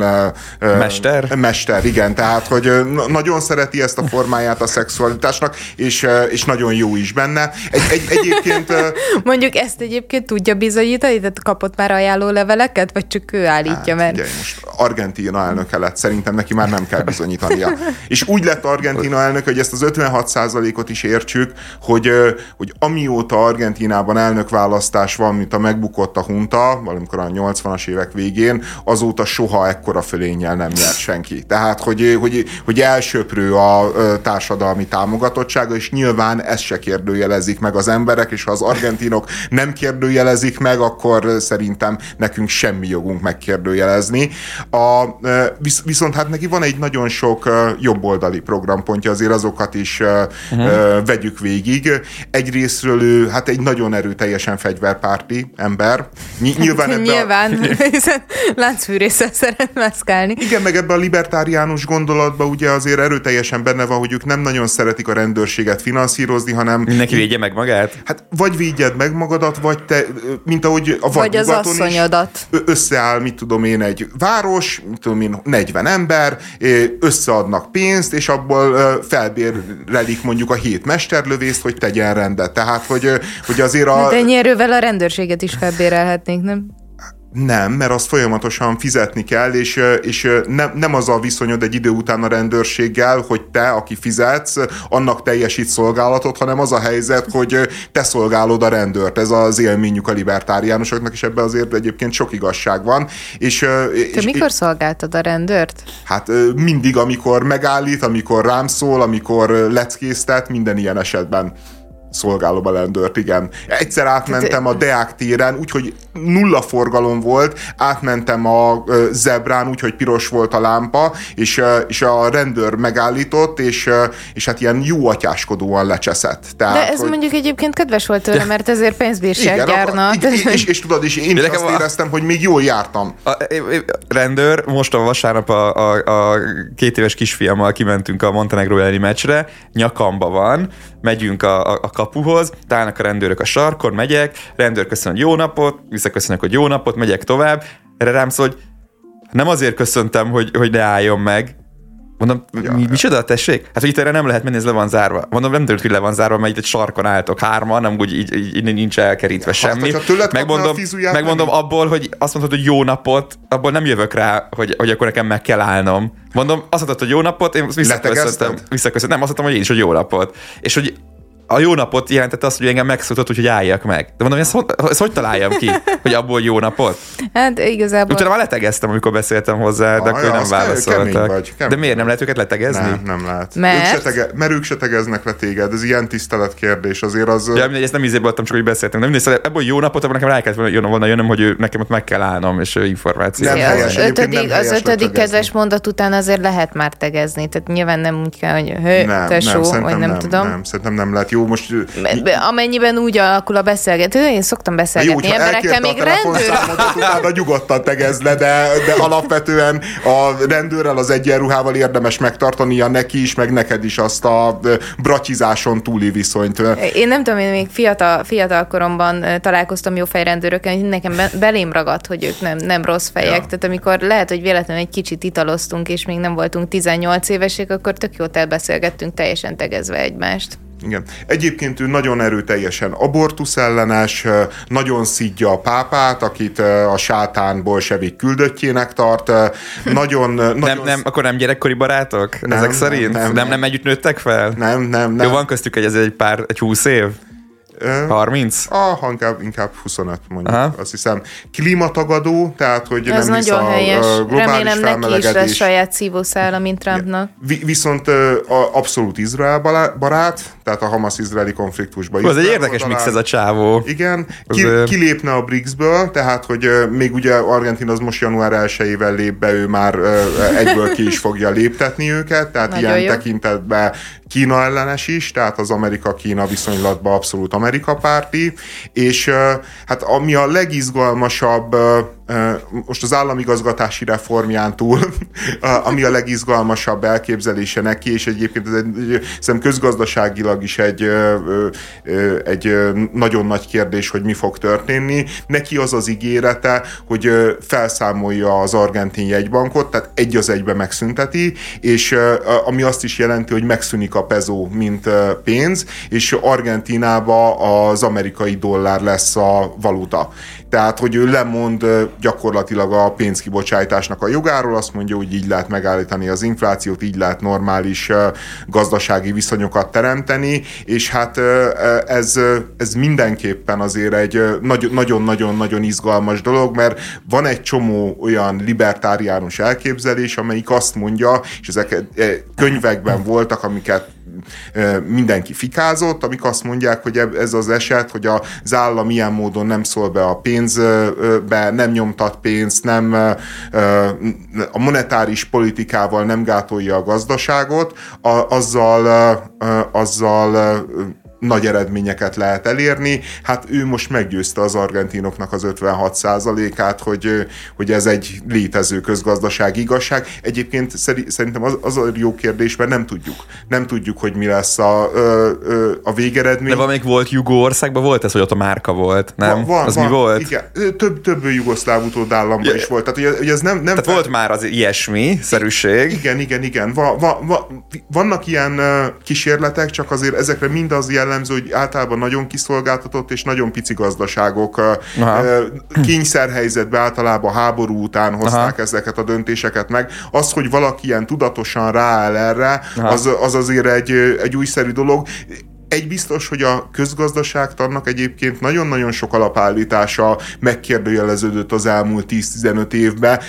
mester. Uh, mester, igen. Tehát, hogy uh, nagyon szereti ezt a formáját a szexualitásnak, és, uh, és nagyon jó is benne. Egy, egy, egyébként... Uh, Mondjuk ezt egyébként tudja bizonyítani? Tehát kapott már ajánló leveleket, vagy csak ő állítja? Hát, mert... ugye, most Argentína elnöke lett. Szerintem neki már nem kell bizonyítania. És úgy lett Argentína elnök, hogy ezt az ötvenhat százalékot is értsük, hogy, uh, hogy amióta Argentínában elnökválasztás van, mint a megbukott a hunta, valamikor a nyolcvanas évek végén, végén azóta soha ekkora fölénnyel nem nyert senki. Tehát, hogy, hogy, hogy elsöprő a társadalmi támogatottsága, és nyilván ezt se kérdőjelezik meg az emberek, és ha az argentinok nem kérdőjelezik meg, akkor szerintem nekünk semmi jogunk megkérdőjelezni. A, visz, viszont hát neki van egy nagyon sok jobboldali programpontja, azért azokat is uh-huh. vegyük végig. Egyrésztről ő hát egy nagyon erőteljesen fegyverpárti ember. Ny- nyilván ebben nyilván, a... hiszen láncfűrésszel szeret mászkálni. Igen, meg ebben a libertáriánus gondolatban ugye azért erőteljesen benne van, hogy ők nem nagyon szeretik a rendőrséget finanszírozni, hanem... Mindenki védje meg magát? Hát vagy védjed meg magadat, vagy te, mint ahogy a vagy az asszonyodat. Összeáll, mit tudom én, egy város, mit tudom én, negyven ember, összeadnak pénzt, és abból felbérelik mondjuk a hét mesterlövészt, hogy tegyen rendet. Tehát, hogy, hogy azért a... De ennyi erővel a rendőrséget is felbérelhetnénk, nem? Nem, mert azt folyamatosan fizetni kell, és, és nem, nem az a viszonyod egy idő után a rendőrséggel, hogy te, aki fizetsz, annak teljesít szolgálatot, hanem az a helyzet, hogy te szolgálod a rendőrt. Ez az élményük a libertáriánusoknak, és ebben azért egyébként sok igazság van. És, te és, mikor és, szolgáltad a rendőrt? Hát mindig, amikor megállít, amikor rám szól, amikor leckésztet, minden ilyen esetben. Szolgálom a rendőrt, igen. Egyszer átmentem a Deák téren, úgyhogy nulla forgalom volt, átmentem a zebrán, úgyhogy piros volt a lámpa, és, és a rendőr megállított, és, és hát ilyen jó atyáskodóan lecseszett. Tehát, de ez hogy... mondjuk egyébként kedves volt tőle, mert ezért pénzbírság járna. És, és, és tudod, és én azt éreztem, a... hogy még jól jártam. A, a, a rendőr, most a vasárnap a, a, a két éves kisfiammal kimentünk a Montenegro elleni meccsre, nyakamba van, megyünk a, a, a kapuhoz, tálnak a rendőrök a sarkon, megyek, rendőr köszön, jó napot, visszaköszönök, hogy jó napot, megyek tovább, erre rám szól, hogy nem azért köszöntem, hogy, hogy ne álljon meg. Mondom, ja, mi, micsoda, tessék? Hát, hogy itt erre nem lehet menni, ez le van zárva. Mondom, nem tudod, hogy le van zárva, mert itt egy sarkon álltok hárman, nem úgy így, így nincs elkerítve ja, semmi. Hát, megmondom, megmondom abból, hogy azt mondtad, hogy jó napot, abból nem jövök rá, hogy, hogy akkor nekem meg kell állnom. Mondom, azt mondtad, hogy jó napot, én visszaköszöntem. visszaköszöntem. Nem, azt mondtam, hogy én is, hogy jó napot. És hogy a jó napot jelentette azt, hogy engem megszólított, úgyhogy álljak meg. De mondom, ezt, ezt hogy találjam ki, hogy abból jó napot? Hát igazából... Utána már letegeztem, amikor beszéltem hozzá, de ah, akkor ja, nem válaszoltak. Vagy, de miért nem lehet őket letegezni? Nem, nem lehet. Mert? Ők tege, mert ők se tegeznek le téged, ez ilyen tiszteletkérdés azért az... Ja, mindegy, ezt nem ízébe adtam, csak hogy beszéltem. De mindegy, ebből jó napot, abban nekem rá kellett volna jönnöm, hogy ő, nekem ott meg kell állnom, és információ. Nem helyes, az ötödik, az ötödik kedves mondat után azért lehet már tegezni. Tehát nyilván nem úgy kell, hogy hő, tesó, vagy nem tudom. Nem, szerintem nem lehet. Jó, most... Amennyiben úgy alakul a beszélgető, én szoktam beszélgetni jó, emberekkel, még rendőr. Utána nyugodtan tegezd le, de, de alapvetően a rendőrrel, az egyenruhával érdemes megtartania neki is, meg neked is azt a bracsizáson túli viszonyt. Én nem tudom, én még fiatal, fiatal koromban találkoztam jó fejrendőrökkel, hogy nekem belém ragadt, hogy ők nem, nem rossz fejek. Ja. Tehát amikor lehet, hogy véletlenül egy kicsit italoztunk, és még nem voltunk tizennyolc évesek, akkor tök jót elbeszélgettünk, teljesen tegezve egymást. Igen. Egyébként ő nagyon erőteljesen abortuszellenes, nagyon szidja a pápát, akit a sátán bolsevik küldöttjének tart. Nagyon, nagyon nem, nem, akkor nem gyerekkori barátok? Nem, ezek szerint? Nem, nem, nem, nem együtt nőttek fel? Nem, nem, nem. Jó, van köztük egy, ez egy pár, egy húsz év? harminc? Ah, inkább, inkább huszonöt mondjuk, aha. Azt hiszem. Klímatagadó, tehát hogy ez nem hisz a helyes. Globális remélem felmelegedés. Neki is lesz saját szívószála, mint Trumpnak. Vi- viszont a abszolút Izrael barát, tehát a Hamas-izraeli konfliktusban. Ez egy érdekes mix ez a csávó. Igen, ki- kilépne a briksből, tehát hogy még ugye Argentina az most január elsejével lép be, ő már egyből ki is fogja léptetni őket, tehát nagyon ilyen jó. Tekintetben Kína ellenes is, tehát az Amerika-Kína viszonylatban abszolút Amerika párti, és hát ami a legizgalmasabb most az államigazgatási reformján túl, ami a legizgalmasabb elképzelése neki, és egyébként ez egy, hiszem közgazdaságilag is egy, egy nagyon nagy kérdés, hogy mi fog történni. Neki az az ígérete, hogy felszámolja az argentin jegybankot, tehát egy az egybe megszünteti, és ami azt is jelenti, hogy megszűnik a a pezó, mint pénz, és Argentínában az amerikai dollár lesz a valuta. Tehát, hogy ő lemond gyakorlatilag a pénzkibocsátásnak a jogáról, azt mondja, hogy így lehet megállítani az inflációt, így lehet normális gazdasági viszonyokat teremteni, és hát ez, ez mindenképpen azért egy nagyon-nagyon-nagyon izgalmas dolog, mert van egy csomó olyan libertáriánus elképzelés, amelyik azt mondja, és ezek könyvekben voltak, amiket mindenki fikázott, amik azt mondják, hogy ez az eset, hogy az állam ilyen módon nem szól be a pénzbe, nem nyomtat pénzt, nem a monetáris politikával nem gátolja a gazdaságot, azzal, azzal nagy eredményeket lehet elérni. Hát ő most meggyőzte az argentinoknak az ötvenhat százalékát, hogy, hogy ez egy létező közgazdasági igazság. Egyébként szerintem az, az a jó kérdés, mert nem tudjuk. Nem tudjuk, hogy mi lesz a, a végeredmény. De valamelyik volt Jugóországban, volt ez, hogy ott a márka volt, nem? Van, van, az van, mi volt? Igen. Több, több jugoszláv utódállamban ja. is volt. Tehát, hogy ez nem, nem Tehát fel... volt már az ilyesmi szerűség. Igen, igen, igen. Va, va, va, vannak ilyen kísérletek, csak azért ezekre mind az jelen jellemző, hogy általában nagyon kiszolgáltatott és nagyon pici gazdaságok Aha. kényszerhelyzetbe általában háború után hozták Aha. ezeket a döntéseket meg. Az, hogy valaki ilyen tudatosan rááll erre, az, az azért egy, egy újszerű dolog. Egy biztos, hogy a közgazdaságtannak egyébként nagyon-nagyon sok alapállítása megkérdőjeleződött az elmúlt tíz-tizenöt évben,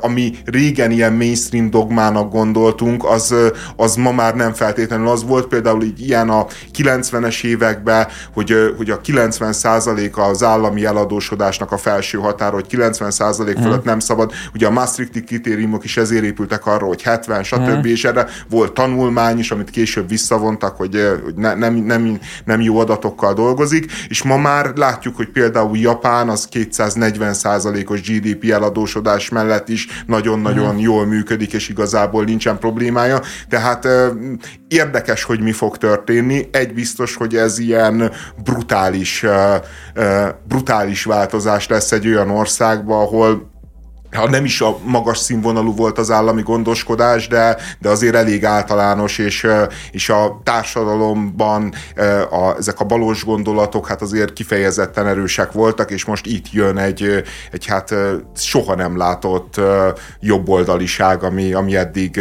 ami régen ilyen mainstream dogmának gondoltunk, az, az ma már nem feltétlenül az volt. Például így ilyen a kilencvenes években, hogy, hogy a kilencven százaléka az állami eladósodásnak a felső határa, hogy kilencven százalék hmm. fölött nem szabad. Ugye a Maastrichti kritériumok is ezért épültek arra, hogy hetven, stb. Hmm. És erre volt tanulmány is, amit később visszavontak, hogy, hogy ne, nem Nem, nem jó adatokkal dolgozik, és ma már látjuk, hogy például Japán az kétszáznegyven százalékos gé dé pé eladósodás mellett is nagyon-nagyon mm. jól működik, és igazából nincsen problémája. Tehát euh, érdekes, hogy mi fog történni. Egy biztos, hogy ez ilyen brutális, euh, euh, brutális változás lesz egy olyan országban, ahol ha nem is a magas színvonalú volt az állami gondoskodás, de, de azért elég általános, és, és a társadalomban a, ezek a balos gondolatok hát azért kifejezetten erősek voltak, és most itt jön egy, egy hát soha nem látott jobboldaliság, ami, ami eddig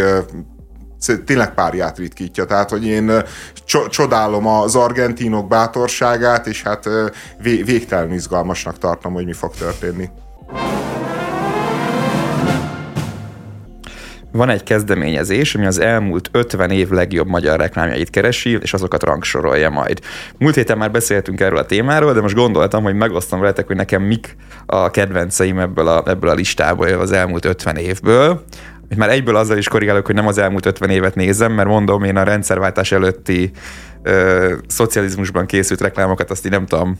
tényleg párját ritkítja. Tehát, hogy én csodálom az argentinok bátorságát, és hát vég, végtelenül izgalmasnak tartom, hogy mi fog történni. Van egy kezdeményezés, ami az elmúlt ötven év legjobb magyar reklámjait keresi, és azokat rangsorolja majd. Múlt héten már beszéltünk erről a témáról, de most gondoltam, hogy megosztom veletek, hogy nekem mik a kedvenceim ebből a, ebből a listából az elmúlt ötven évből. Hogy már egyből azzal is korrigálok, hogy nem az elmúlt ötven évet nézem, mert mondom, én a rendszerváltás előtti ö, szocializmusban készült reklámokat azt így nem tudom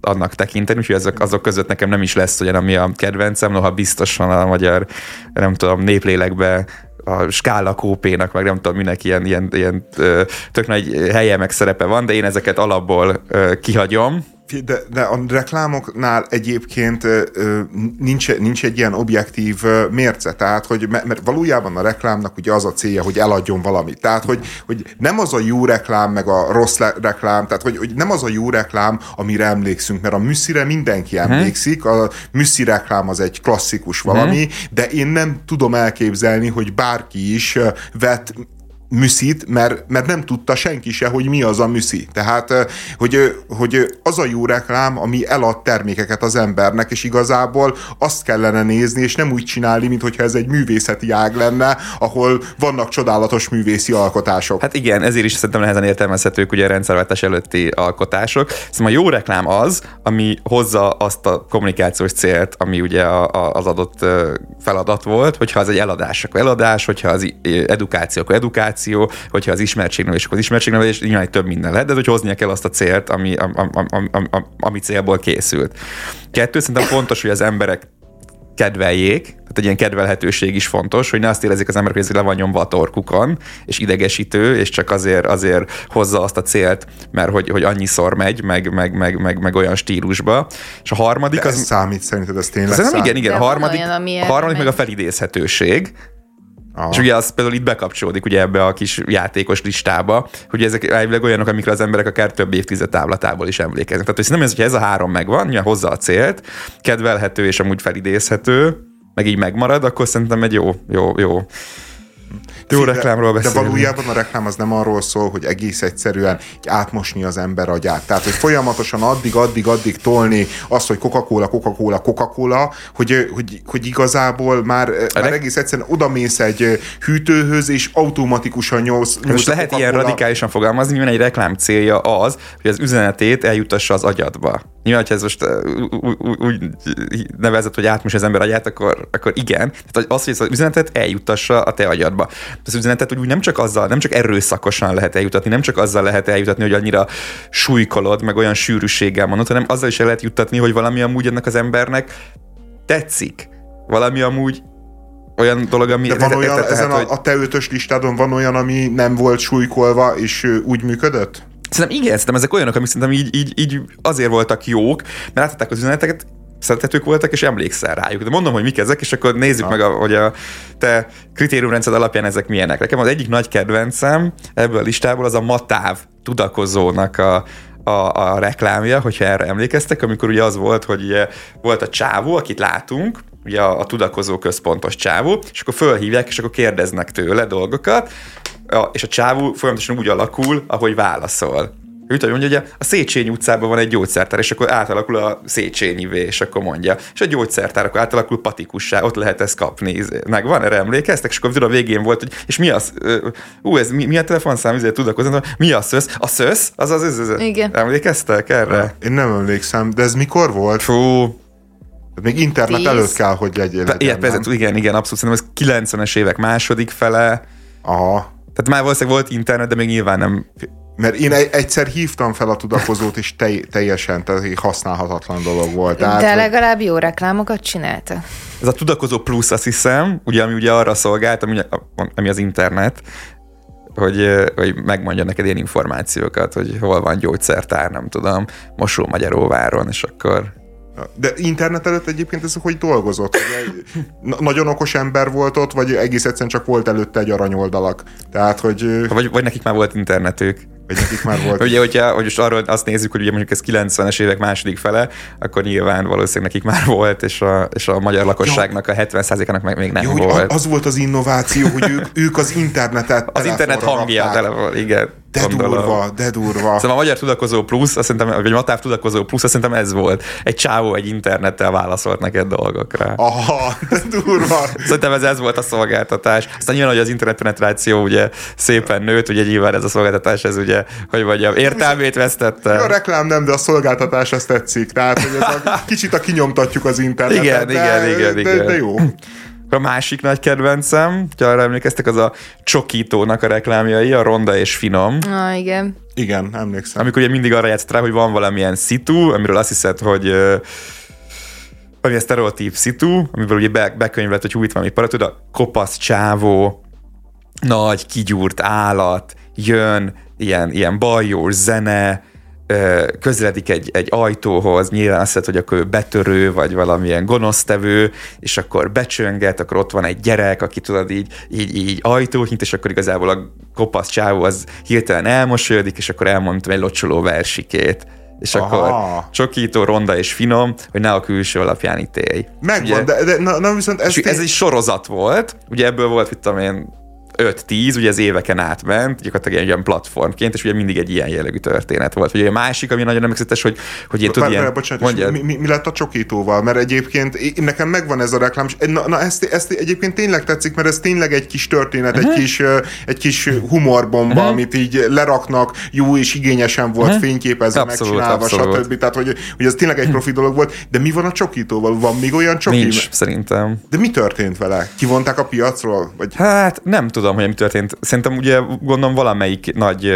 annak tekinteni, úgyhogy azok, azok között nekem nem is lesz olyan, ami a kedvencem, noha biztosan a magyar, nem tudom, néplélekbe a Skála Kópénak, meg nem tudom, minek ilyen, ilyen, ilyen tök nagy helye meg szerepe van, de én ezeket alapból kihagyom. De, de a reklámoknál egyébként nincs, nincs egy ilyen objektív mérce, tehát, hogy, mert valójában a reklámnak ugye az a célja, hogy eladjon valamit. Tehát, hogy, hogy nem az a jó reklám, meg a rossz reklám, tehát, hogy, hogy nem az a jó reklám, amire emlékszünk, mert a műszire mindenki emlékszik, a műszi reklám az egy klasszikus valami, de én nem tudom elképzelni, hogy bárki is vett műszit, mert, mert nem tudta senki se, hogy mi az a műszi. Tehát, hogy, hogy az a jó reklám, ami elad termékeket az embernek, és igazából azt kellene nézni, és nem úgy csinálni, mintha ez egy művészeti ág lenne, ahol vannak csodálatos művészi alkotások. Hát igen, ezért is szerintem nehezen értelmezhetők ugye a rendszerváltás előtti alkotások. Szóval a jó reklám az, ami hozza azt a kommunikációs célt, ami ugye a, a, az adott feladat volt, hogyha az egy eladás, akkor eladás, hogyha az edukáció, akkor edukáció, hogyha az ismertségnevelés, akkor az ismertségnevelés, nyilván egy több minden lehet, de hogy hoznia kell azt a célt, ami, am, am, am, am, ami célból készült. Kettő, szerintem fontos, hogy az emberek kedveljék, tehát egy ilyen kedvelhetőség is fontos, hogy ne azt érezzék az emberek, hogy ez le van nyomva a torkukon, és idegesítő, és csak azért, azért hozza azt a célt, mert hogy, hogy annyiszor megy, meg, meg, meg, meg, meg olyan stílusba. És a harmadik... De ez az, számít, szerinted ez tényleg számít? Igen, igen, a harmadik, olyan, a harmadik meg a felidézhetőség. Aha. És ugye az például itt bekapcsolódik ugye ebbe a kis játékos listába, hogy ezek elvileg olyanok, amikre az emberek akár több évtized távlatából is emlékeznek. Tehát hogy nem ez, hogy ez a három megvan, nyilván hozza a célt, kedvelhető és amúgy felidézhető, meg így megmarad, akkor szerintem egy jó, jó, jó. Jó reklámról beszélünk. De valójában a reklám az nem arról szól, hogy egész egyszerűen átmosni az ember agyát. Tehát, hogy folyamatosan addig, addig, addig tolni azt, hogy Coca-Cola, Coca-Cola, Coca-Cola, hogy, hogy, hogy igazából már, már egész egyszerűen odamész egy hűtőhöz, és automatikusan nyolsz. Most lehet ilyen radikálisan fogalmazni, mivel egy reklám célja az, hogy az üzenetét eljutassa az agyadba. Nyilván, hogyha ez most úgy, úgy nevezett, hogy átmos az ember agyát, akkor, akkor igen. Tehát az, hogy az üzenetet eljutassa a te agyadba. Az üzenetet úgy nem csak azzal, nem csak erőszakosan lehet eljutatni, nem csak azzal lehet eljutatni, hogy annyira súlykolod, meg olyan sűrűséggel mondod, hanem azzal is el lehet juttatni, hogy valami amúgy ennek az embernek tetszik. Valami amúgy olyan dolog, ami... De van olyan, tehát, ezen hogy... a te ötös listádon van olyan, ami nem volt súlykolva, és úgy működött? Szerintem igen, szerintem ezek olyanok, amik szerintem így, így, így azért voltak jók, mert láthatták az üzeneteket, szerethetők voltak, és emlékszel rájuk. De mondom, hogy mik ezek, és akkor nézzük ha. meg, a, hogy a te kritériumrendszer alapján ezek milyenek. Nekem az egyik nagy kedvencem ebből a listából az a Matáv tudakozónak a, a, a reklámja, hogyha erre emlékeztek, amikor ugye az volt, hogy ugye volt a csávó, akit látunk, ugye a, a tudakozó központos csávó, és akkor fölhívják, és akkor kérdeznek tőle dolgokat, a, és a csávó folyamatosan úgy alakul, ahogy válaszol. Úgy mondja, hogy a Széchenyi utcában van egy gyógyszertár, és akkor átalakul a Széchenyivé, és akkor mondja. És a gyógyszertár akkor átalakul patikussá, ott lehet ezt kapni. Meg van, erre emlékeztek? És akkor tudom, a végén volt, hogy és mi az? Ú, ez mi, mi a telefonszám? Ezért tudakozom, mi a szösz? A szösz? Az az, az, az, az. Igen. Emlékeztek erre? Én nem emlékszem, de ez mikor volt? Fú. Még internet előtt kell, hogy legyen. Igen, igen, abszolút. Szerintem ez kilencvenes évek második fele. Aha. Tehát már valószínűleg volt internet, de még nyilván nem... Mert én egyszer hívtam fel a tudakozót, és telj, teljesen használhatatlan dolog volt. Tehát, de legalább jó reklámokat csinálta. Ez a tudakozó plusz, azt hiszem, ugye, ami ugye arra szolgált, ami, ami az internet, hogy, hogy megmondja neked ilyen információkat, hogy hol van gyógyszertár, nem tudom, Mosó-Magyaróváron, és akkor... De internet előtt egyébként ez hogy dolgozott? Nagyon okos ember volt ott, vagy egész egyszerűen csak volt előtte egy aranyoldalak? Tehát, hogy... Vagy, vagy nekik már volt internetük. Vagy nekik már volt. Ugye, hogyha, hogy most arról azt nézzük, hogy ugye mondjuk ez kilencvenes évek második fele, akkor nyilván valószínűleg nekik már volt, és a, és a magyar lakosságnak a hetven százalékának még nem jó, volt. Az volt az innováció, hogy ők, ők az internetet az internet hangja, telefon, igen. De gondolom. durva, de durva. Szerintem a magyar tudakozó plusz, azt szerintem, vagy Matáv tudakozó plusz, azt szerintem ez volt. Egy csávó egy internettel válaszolt neked dolgokra. Aha, de durva. Szerintem ez, ez volt a szolgáltatás. Aztán nyilván, hogy az internetpenetráció ugye szépen nőtt, ugye nyilván ez a szolgáltatás, ez ugye, hogy mondjam, értelmét vesztette. Jó, a reklám nem, de a szolgáltatás azt tetszik. Tehát, hogy ez a, kicsit a kinyomtatjuk az internetet. Igen, de, igen, igen, de, igen. De jó. A másik nagy kedvencem, ha arra emlékeztek, az a csokítónak a reklámjai, a Ronda és Finom. Ah, igen. Igen, emlékszem. Amikor ugye mindig arra játszott rá, hogy van valamilyen szitu, amiről azt hiszed, hogy valamilyen sztereotíp szitu, amiből ugye be, bekönyvelt, hogy hú, itt van mi parat, a kopasz csávó, nagy kigyúrt állat, jön, ilyen, ilyen baljós zene, közeledik egy, egy ajtóhoz, nyilván azt hiszed, hogy akkor ő betörő, vagy valamilyen gonosztevő, és akkor becsönget, akkor ott van egy gyerek, aki tudod így, így, így ajtót nyit, és akkor igazából a kopasz csávó az hirtelen elmosolyodik, és akkor elmondtam egy locsoló versikét. És aha. Akkor csokító, Ronda és Finom, hogy ne a külső alapján ítélj. Megvan, de, de na, na viszont ez... Ez egy sorozat volt, ugye ebből volt, mit tudom én, öt-tíz, ugye az éveken átment, gyakorlatilag ilyen platformként, és ugye mindig egy ilyen jellegű történet volt. Ugye a másik, ami nagyon emlékszetes, hogy, hogy én tud ilyen... Bocsánat, mi, mi, mi lett a csokítóval? Mert egyébként nekem megvan ez a reklám, na, na ezt, ezt egyébként tényleg tetszik, mert ez tényleg egy kis történet, uh-huh. egy, kis, egy kis humorbomba, uh-huh. amit így leraknak, jó és igényesen volt uh-huh. fényképezve, abszolút, megcsinálva, abszolút. stb. Tehát, hogy, hogy ez tényleg egy profi dolog volt, de mi van a csokítóval? Van még olyan csoki? Nincs, szerintem. De mi történt vele? Kivonták a piacról? Vagy... Hát nem tudom, hogy mi történt. Szerintem ugye gondolom valamelyik nagy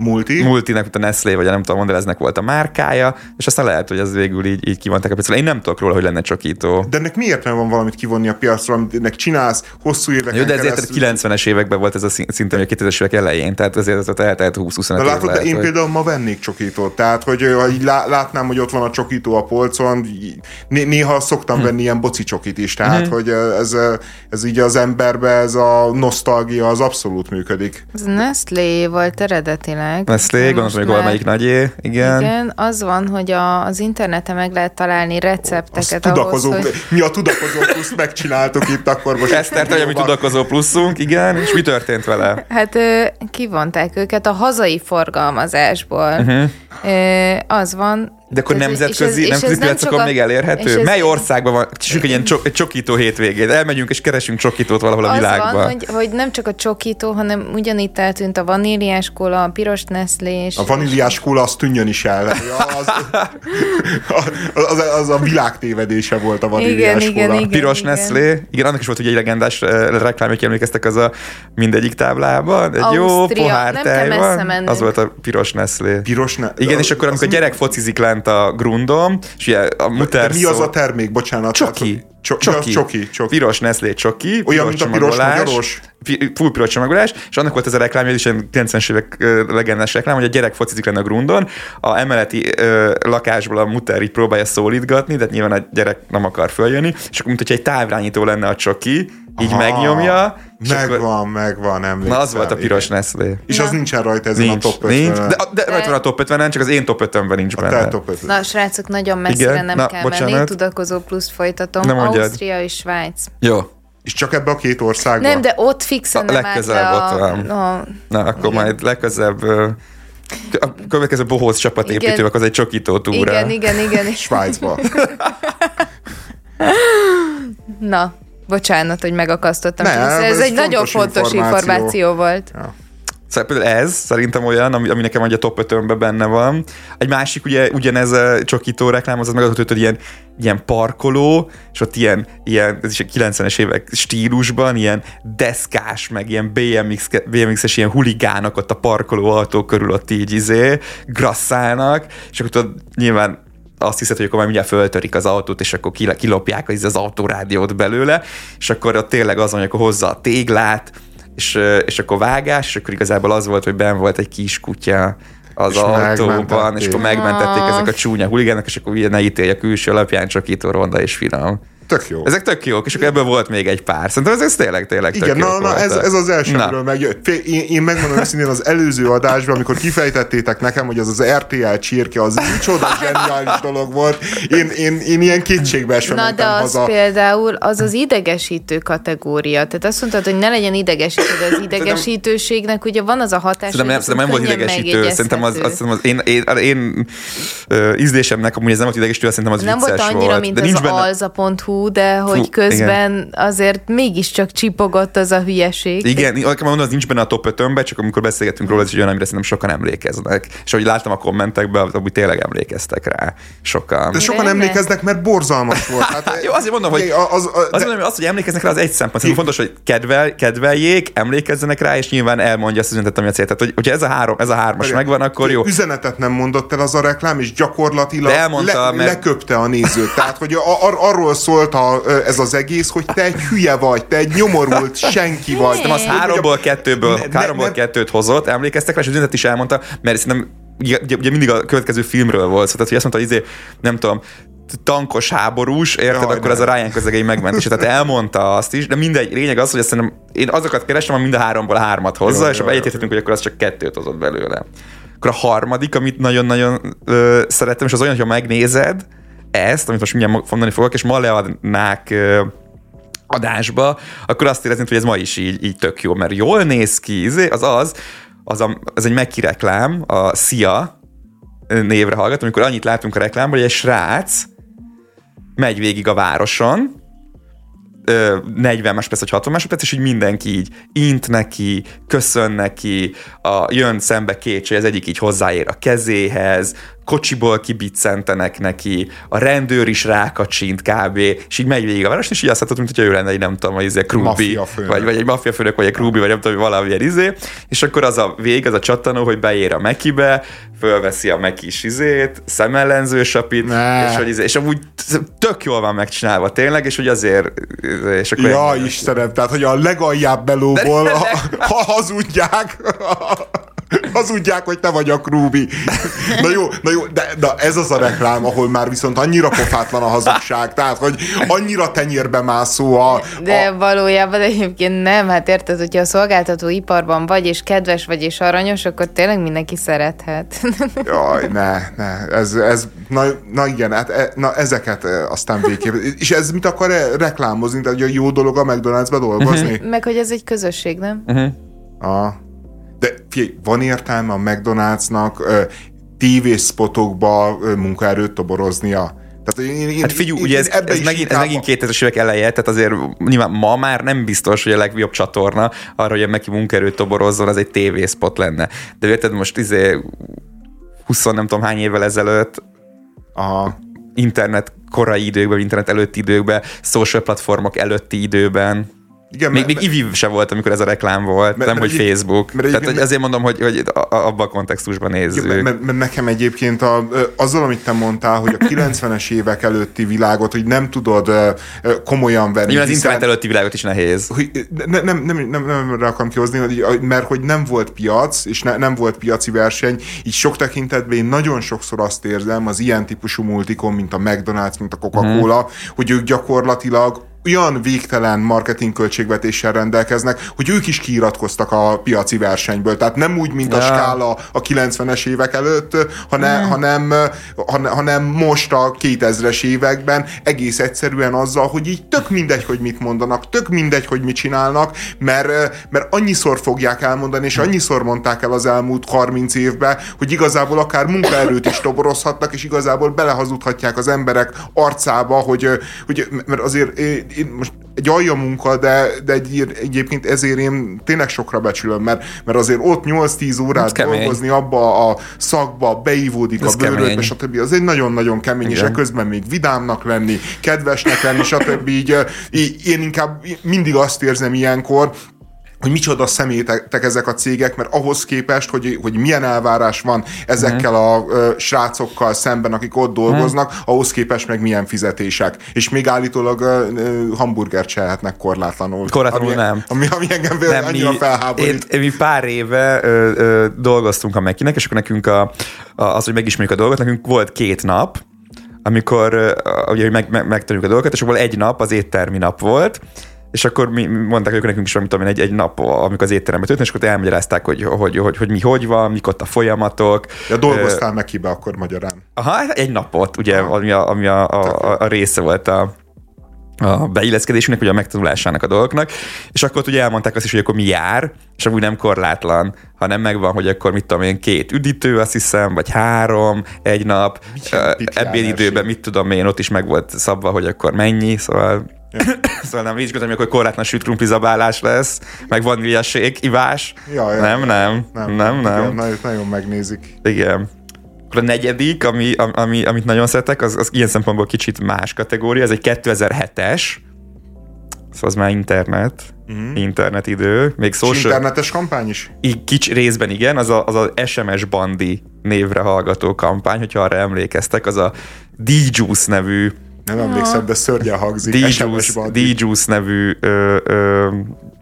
Multi. Multinek, mint a Nestlé, vagy nem tudom mondani, eznek volt a márkája, és aztán lehet, hogy ez végül így, így kivonták a piacról. Én nem tudok róla, hogy lenne csokító. De ennek miért nem van valamit kivonni a piacról, amit ennek csinálsz hosszú éveken keresztül? Jó, de ezért keresztül... kilencvenes években volt ez a szinte, hogy a kétezres évek elején, tehát ezért eltelt húsz-huszonöt év lehet. De látod, én hogy... például ma vennék csokítót, tehát hogy így látnám, hogy ott van a csokító a polcon, néha szoktam hmm. venni ilyen boci csokit is, tehát hmm. hogy ez, ez így az emberbe, ez a nosztalgia, az abszolút működik. Ez Nestlé volt eredetileg. Nestlé, gondolom, hogy valamelyik nagyé, igen. Igen, az van, hogy a, az interneten meg lehet találni recepteket ahhoz, hogy... Mi a tudakozó pluszt megcsináltuk itt, akkor most... Esztert, hogy mi tudakozó pluszunk, igen, és mi történt vele? Hát kivonták őket a hazai forgalmazásból. Uh-huh. Az van... De akkor nemzetközi piacokon még elérhető? Mely országban van? Csüssük egy ilyen csokító hétvégét. Elmegyünk és keresünk csokítót valahol a világban. Az van, hogy, hogy nem csak a csokító, hanem ugyanitt eltűnt a vaníliás kóla, a piros Nestlé. A vaníliás kóla az tűnjön is el. Az, az, az a világ tévedése volt a vaníliás igen, kóla. Igen, piros igen. Nestlé. Igen, annak is volt ugye egy legendás reklám, aki emlékeztek az a mindegyik táblában. Egy jó pohár tej van. Az volt a piros Nestlé. Piros ne- igen, és akkor amikor a gyerek focizik lent a grundom, és ugye a muter mi az a termék? Bocsánat. Csoki. Csoki. Csoki. Csoki. Piros Nestlé csoki. Olyan, mint a piros magyaros. Full piros csomagolás, és annak volt ez a reklám, és egy kilencvenes évek legendás reklám, hogy a gyerek focizik lenne a grundon, a emeleti ö, lakásból a muter így próbálja szólítgatni, de nyilván a gyerek nem akar följönni, és akkor mint hogyha egy távirányító lenne a csoki, így aha, megnyomja. Megvan, akkor... megvan, emlékszem. Na, az volt a piros Nestlé. És na, az nincsen rajta ezen nincs, a top ötven. Nincs, de, de rajta van a top ötvenen, csak az én top ötvenben nincs a benne. Top ötven. Na, srácok, nagyon messzire igen? nem na, kell bocsánat. menni. Tudakozó pluszt folytatom. Ausztria és Svájc. Jó. És csak ebbe a két országban? Nem, de ott fixen nem állt a... a... Na, akkor igen. majd legközelebb... A következő bohóc csapatépítők az egy csokító túra. Igen, igen, igen. Svájcba. Na. Bocsánat, hogy megakasztottam. Ne, ez, ez egy nagyon fontos információ, információ volt. Ja. Szóval ez szerintem olyan, ami, ami nekem a top ötönben benne van. Egy másik, ugye, ugyanez a csokító reklám, az az megadható, hogy ilyen, ilyen parkoló, és ott ilyen, ilyen ez is a kilencvenes évek stílusban, ilyen deszkás, meg ilyen bé em iksz-es ilyen huligánok ott a parkoló autó körül ott így izé, grasszálnak, és akkor ott nyilván azt hiszed, hogy akkor már mindjárt föltörik az autót, és akkor kilopják az, az autórádiót belőle, és akkor ott tényleg az van, hogy akkor hozza a téglát, és, és akkor vágás, és akkor igazából az volt, hogy benn volt egy kis kutya az és autóban, és akkor megmentették ezek a csúnya huligánok, és akkor ne ítélj a külső alapján, csak itt a Ronda és Finom. Tök jó. Ezek tök jók, és akkor ebből volt még egy pár. Szerintem ez tényleg, tényleg igen, tök na, jók na, ez, ez az elsőről megjött. Én, én megmondom őszintén az előző adásban, amikor kifejtettétek nekem, hogy az az er té el csirke, az micsoda zseniális dolog volt. Én, én, én ilyen kétségbeesve mentem haza. Na de az haza. Például az az idegesítő kategória. Tehát azt mondtad, hogy ne legyen idegesítő, de az idegesítőségnek ugye van az a hatás, hogy nem, nem volt idegesítő. Szerintem az, az, az én, én, én, én uh, ízlésemnek amúgy ez nem volt idegesítő, szerintem az nem vicces volt. Nem volt annyira, mint az alza pont hu, de hogy fú, közben igen. azért mégiscsak csipogott az a hülyeség. Igen, akár mondom, az nincs benne a top ötönben, csak amikor beszélgetünk róla, ez olyan, amire szerintem sokan emlékeznek. És ahogy láttam a kommentekben, amúgy tényleg emlékeztek rá sokan. De sokan de emlékeznek, mert borzalmas volt. Hát, jó, azért mondom, hogy az, az, az, de... az, hogy emlékeznek rá, az egy szempont. Szerintem fontos, hogy kedvel, kedveljék, emlékezzenek rá, és nyilván elmondja azt az üzenetet, ami a cél. Tehát, hogy, hogyha ez a, három, ez a hármas de megvan, akkor jó. Üzenetet nem mondott el az a reklám, és gyakorlatilag elmondta, le, mert... leköpte a nézőt. Tehát, hogy a, ar- arról szólt A, ez az egész, hogy te egy hülye vagy, te egy nyomorult senki vagy. Szerintem az háromból kettőből, ne, háromból ne, kettőt hozott, emlékeztek rá, és az üzenet is elmondta, mert szerintem ugye, ugye mindig a következő filmről volt, tehát hogy azt mondta, hogy izé, nem tudom, tankos háborús, érted, jaj, akkor ne. Ez a Ryan közegei megmentése. Tehát elmondta azt is, de mindegy, lényeg az, hogy szerintem én azokat kerestem, ami mind a háromból hármat hozza, jaj, és abban egyetértettünk, hogy akkor az csak kettőt hozott belőle. Akkor a harmadik, amit nagyon-nagyon ö, szerettem, és az olyan, hogyha megnézed ezt, amit most mindjárt mondani fogok, és ma leadnák ö, adásba, akkor azt érezném, hogy ez ma is így, így tök jó, mert jól néz ki, az az, az, a, az egy Meki reklám, a Szia névre hallgat, amikor annyit látunk a reklámban, hogy egy srác megy végig a városon, negyven másodperc, vagy hatvan másodperc, és így mindenki így int neki, köszön neki, a, jön szembe két, hogy az egyik így hozzáér a kezéhez, kocsiból kibiccentenek neki, a rendőr is rákacsint kb. És így megy végig a város, és így azt hatod, mint hogyha ő lenne egy nem tudom, hogy egy krúbi, vagy, vagy egy maffiafőnök, vagy egy krúbi, vagy nem tudom, valamilyen izé, és akkor az a vég, az a csattanó, hogy beér a Mekibe, fölveszi a Mekis izét, szemellenző sapit, és, hogy izé, és amúgy tök jól van megcsinálva tényleg, és hogy azért... És akkor ja, én... Istenem, tehát, hogy a legaljább melóból de... ha hazudják... Hazudják, hogy te vagy a krúbi. Na jó, na jó, de, de ez az a reklám, ahol már viszont annyira pofátlan a hazugság, tehát, hogy annyira tenyérbe mászó a... a... De valójában egyébként nem, hát érted, hogyha a szolgáltatóiparban vagy, és kedves vagy, és aranyos, akkor tényleg mindenki szerethet. Jaj, ne, ne, ez, ez na, na igen, hát e, na, ezeket aztán végképpen. És ez mit akar reklámozni, tehát, hogy a jó dolog a McDonald's-be dolgozni? Uh-huh. Meg, hogy ez egy közösség, nem? Uh-huh. Ah. De figyelj, van értelme a McDonald's-nak tévészpotokba munkaerőt toboroznia? Tehát én, én, hát figyelj, én, ugye ez, ez, ez megint, megint kétezres évek eleje, tehát azért nyilván ma már nem biztos, hogy a legjobb csatorna arra, hogy a Meki munkaerőt toborozzon, az egy tévészpot lenne. De érted, most izé húsz nem tudom hány évvel ezelőtt a internet korai időkben, internet előtti időkben, social platformok előtti időben. Igen, még, mert, még ivi se volt, amikor ez a reklám volt, mert, nem, mert hogy egy, Facebook. Mert, tehát mert, azért mondom, hogy, hogy abban a kontextusban nézzük. Igen, mert, mert nekem egyébként a, azzal, amit te mondtál, hogy a kilencvenes évek előtti világot, hogy nem tudod komolyan venni. Igen, az internet előtti világot is nehéz. Hogy, ne, nem, nem, nem, nem rá akarom kihozni, mert hogy nem volt piac, és ne, nem volt piaci verseny, így sok tekintetben én nagyon sokszor azt érzem az ilyen típusú multikon, mint a McDonald's, mint a Coca-Cola, hmm. hogy ők gyakorlatilag olyan végtelen marketing költségvetéssel rendelkeznek, hogy ők is kiiratkoztak a piaci versenyből. Tehát nem úgy, mint yeah. a Skála a kilencvenes évek előtt, hanem, mm. hanem, hanem, hanem most a kétezres években egész egyszerűen azzal, hogy így tök mindegy, hogy mit mondanak, tök mindegy, hogy mit csinálnak, mert, mert annyiszor fogják elmondani, és annyiszor mondták el az elmúlt harminc évben, hogy igazából akár munkaerőt is toborozhatnak, és igazából belehazudhatják az emberek arcába, hogy, hogy mert azért én most egy alja munka, de, de egy, egyébként ezért én tényleg sokra becsülöm, mert, mert azért ott nyolc-tíz órát ez dolgozni kemény. Abba a szakba, beívódik ez a bőrödbe, stb. Az egy nagyon-nagyon kemény, igen. És közben még vidámnak lenni, kedvesnek lenni, stb. Így, én inkább mindig azt érzem ilyenkor, hogy micsoda szemétek ezek a cégek, mert ahhoz képest, hogy, hogy milyen elvárás van ezekkel a ö, srácokkal szemben, akik ott dolgoznak, ahhoz képest meg milyen fizetések. És még állítólag ö, ö, hamburgert csinálhatnak korlátlanul. Korlátlanul ami, nem. Ami, ami engem nem, annyira mi, felháborít. Én, mi pár éve ö, ö, dolgoztunk a Mekinek, és akkor nekünk a, a, az, hogy megismerjük a dolgot, nekünk volt két nap, amikor ö, ugye, meg, meg, megtanuljuk a dolgokat, és akkor egy nap az éttermi nap volt, és akkor mi mondták ők nekünk is, amit tudom én, egy, egy nap, amikor az étterembe történt, és akkor elmagyarázták, hogy, hogy, hogy, hogy mi hogy van, mik ott a folyamatok. Ja, dolgoztál meg hibe akkor magyarán. Aha, egy napot, ugye, ami a, ami a, a, a része volt a, a beilleszkedésünknek, vagy a megtanulásának a dolgoknak, és akkor ugye elmondták azt is, hogy akkor mi jár, és amúgy nem korlátlan, hanem megvan, hogy akkor mit tudom én, két üdítő, azt hiszem, vagy három, egy nap, ebéd időben, mit tudom én, ott is meg volt szabva, hogy akkor mennyi, szóval... Ja. Szóval nem így gondolom, hogy korlátlan sült krumpli zabálás lesz, meg vaníliasék, ivás. Ja, ja, nem, nem, nem, nem, nem. Igen, nagyon, nagyon megnézik. Igen. Akkor a negyedik, ami, ami, amit nagyon szeretek, az, az ilyen szempontból kicsit más kategória, ez egy kétezer-hetes, szóval az már internet, mm. internet idő. Még social... És internetes kampány is? Így kicsi részben igen, az a, az a es em es Bandi névre hallgató kampány, hogyha arra emlékeztek, az a D-Juice nevű nem emlékszem, de szörnyen hangzik. D-Juice nevű ö, ö,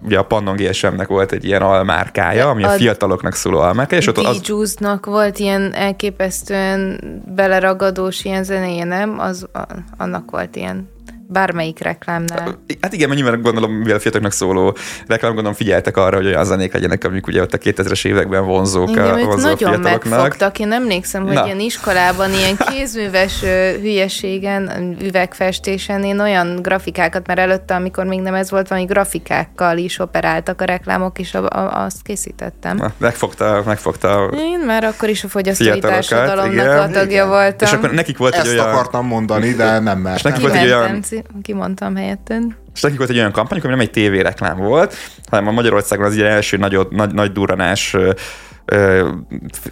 ugye a Pannon gé es em-nek volt egy ilyen almárkája, ami a, a fiataloknak szóló almárkája. D-Juice-nak az... volt ilyen elképesztően beleragadós ilyen zenéje, nem? Az, annak volt ilyen bármelyik reklámnál. Hát igen, mert nyilván gondolom, mivel a fiataloknak szóló reklám, gondolom figyeltek arra, hogy olyan zenék legyenek, amik ugye ott a kétezres években vonzók igen, a, vonzó a fiataloknak. Nagyon megfogtak. Én emlékszem, hogy Na. ilyen iskolában ilyen kézműves hülyeségen, üvegfestésen én olyan grafikákat, mert előtte, amikor még nem ez volt, valami grafikákkal is operáltak a reklámok, és a, a, azt készítettem. Na, megfogta, megfogta én már akkor is a fogyasztói társadalomnak a tagja voltam. És akkor nekik volt ezt egy olyan... akartam mondani, de nem mert. Kimondtam helyetten. És nekik volt egy olyan kampány, ami nem egy tévéreklám volt, hanem a Magyarországon az ilyen első nagy, nagy, nagy durranás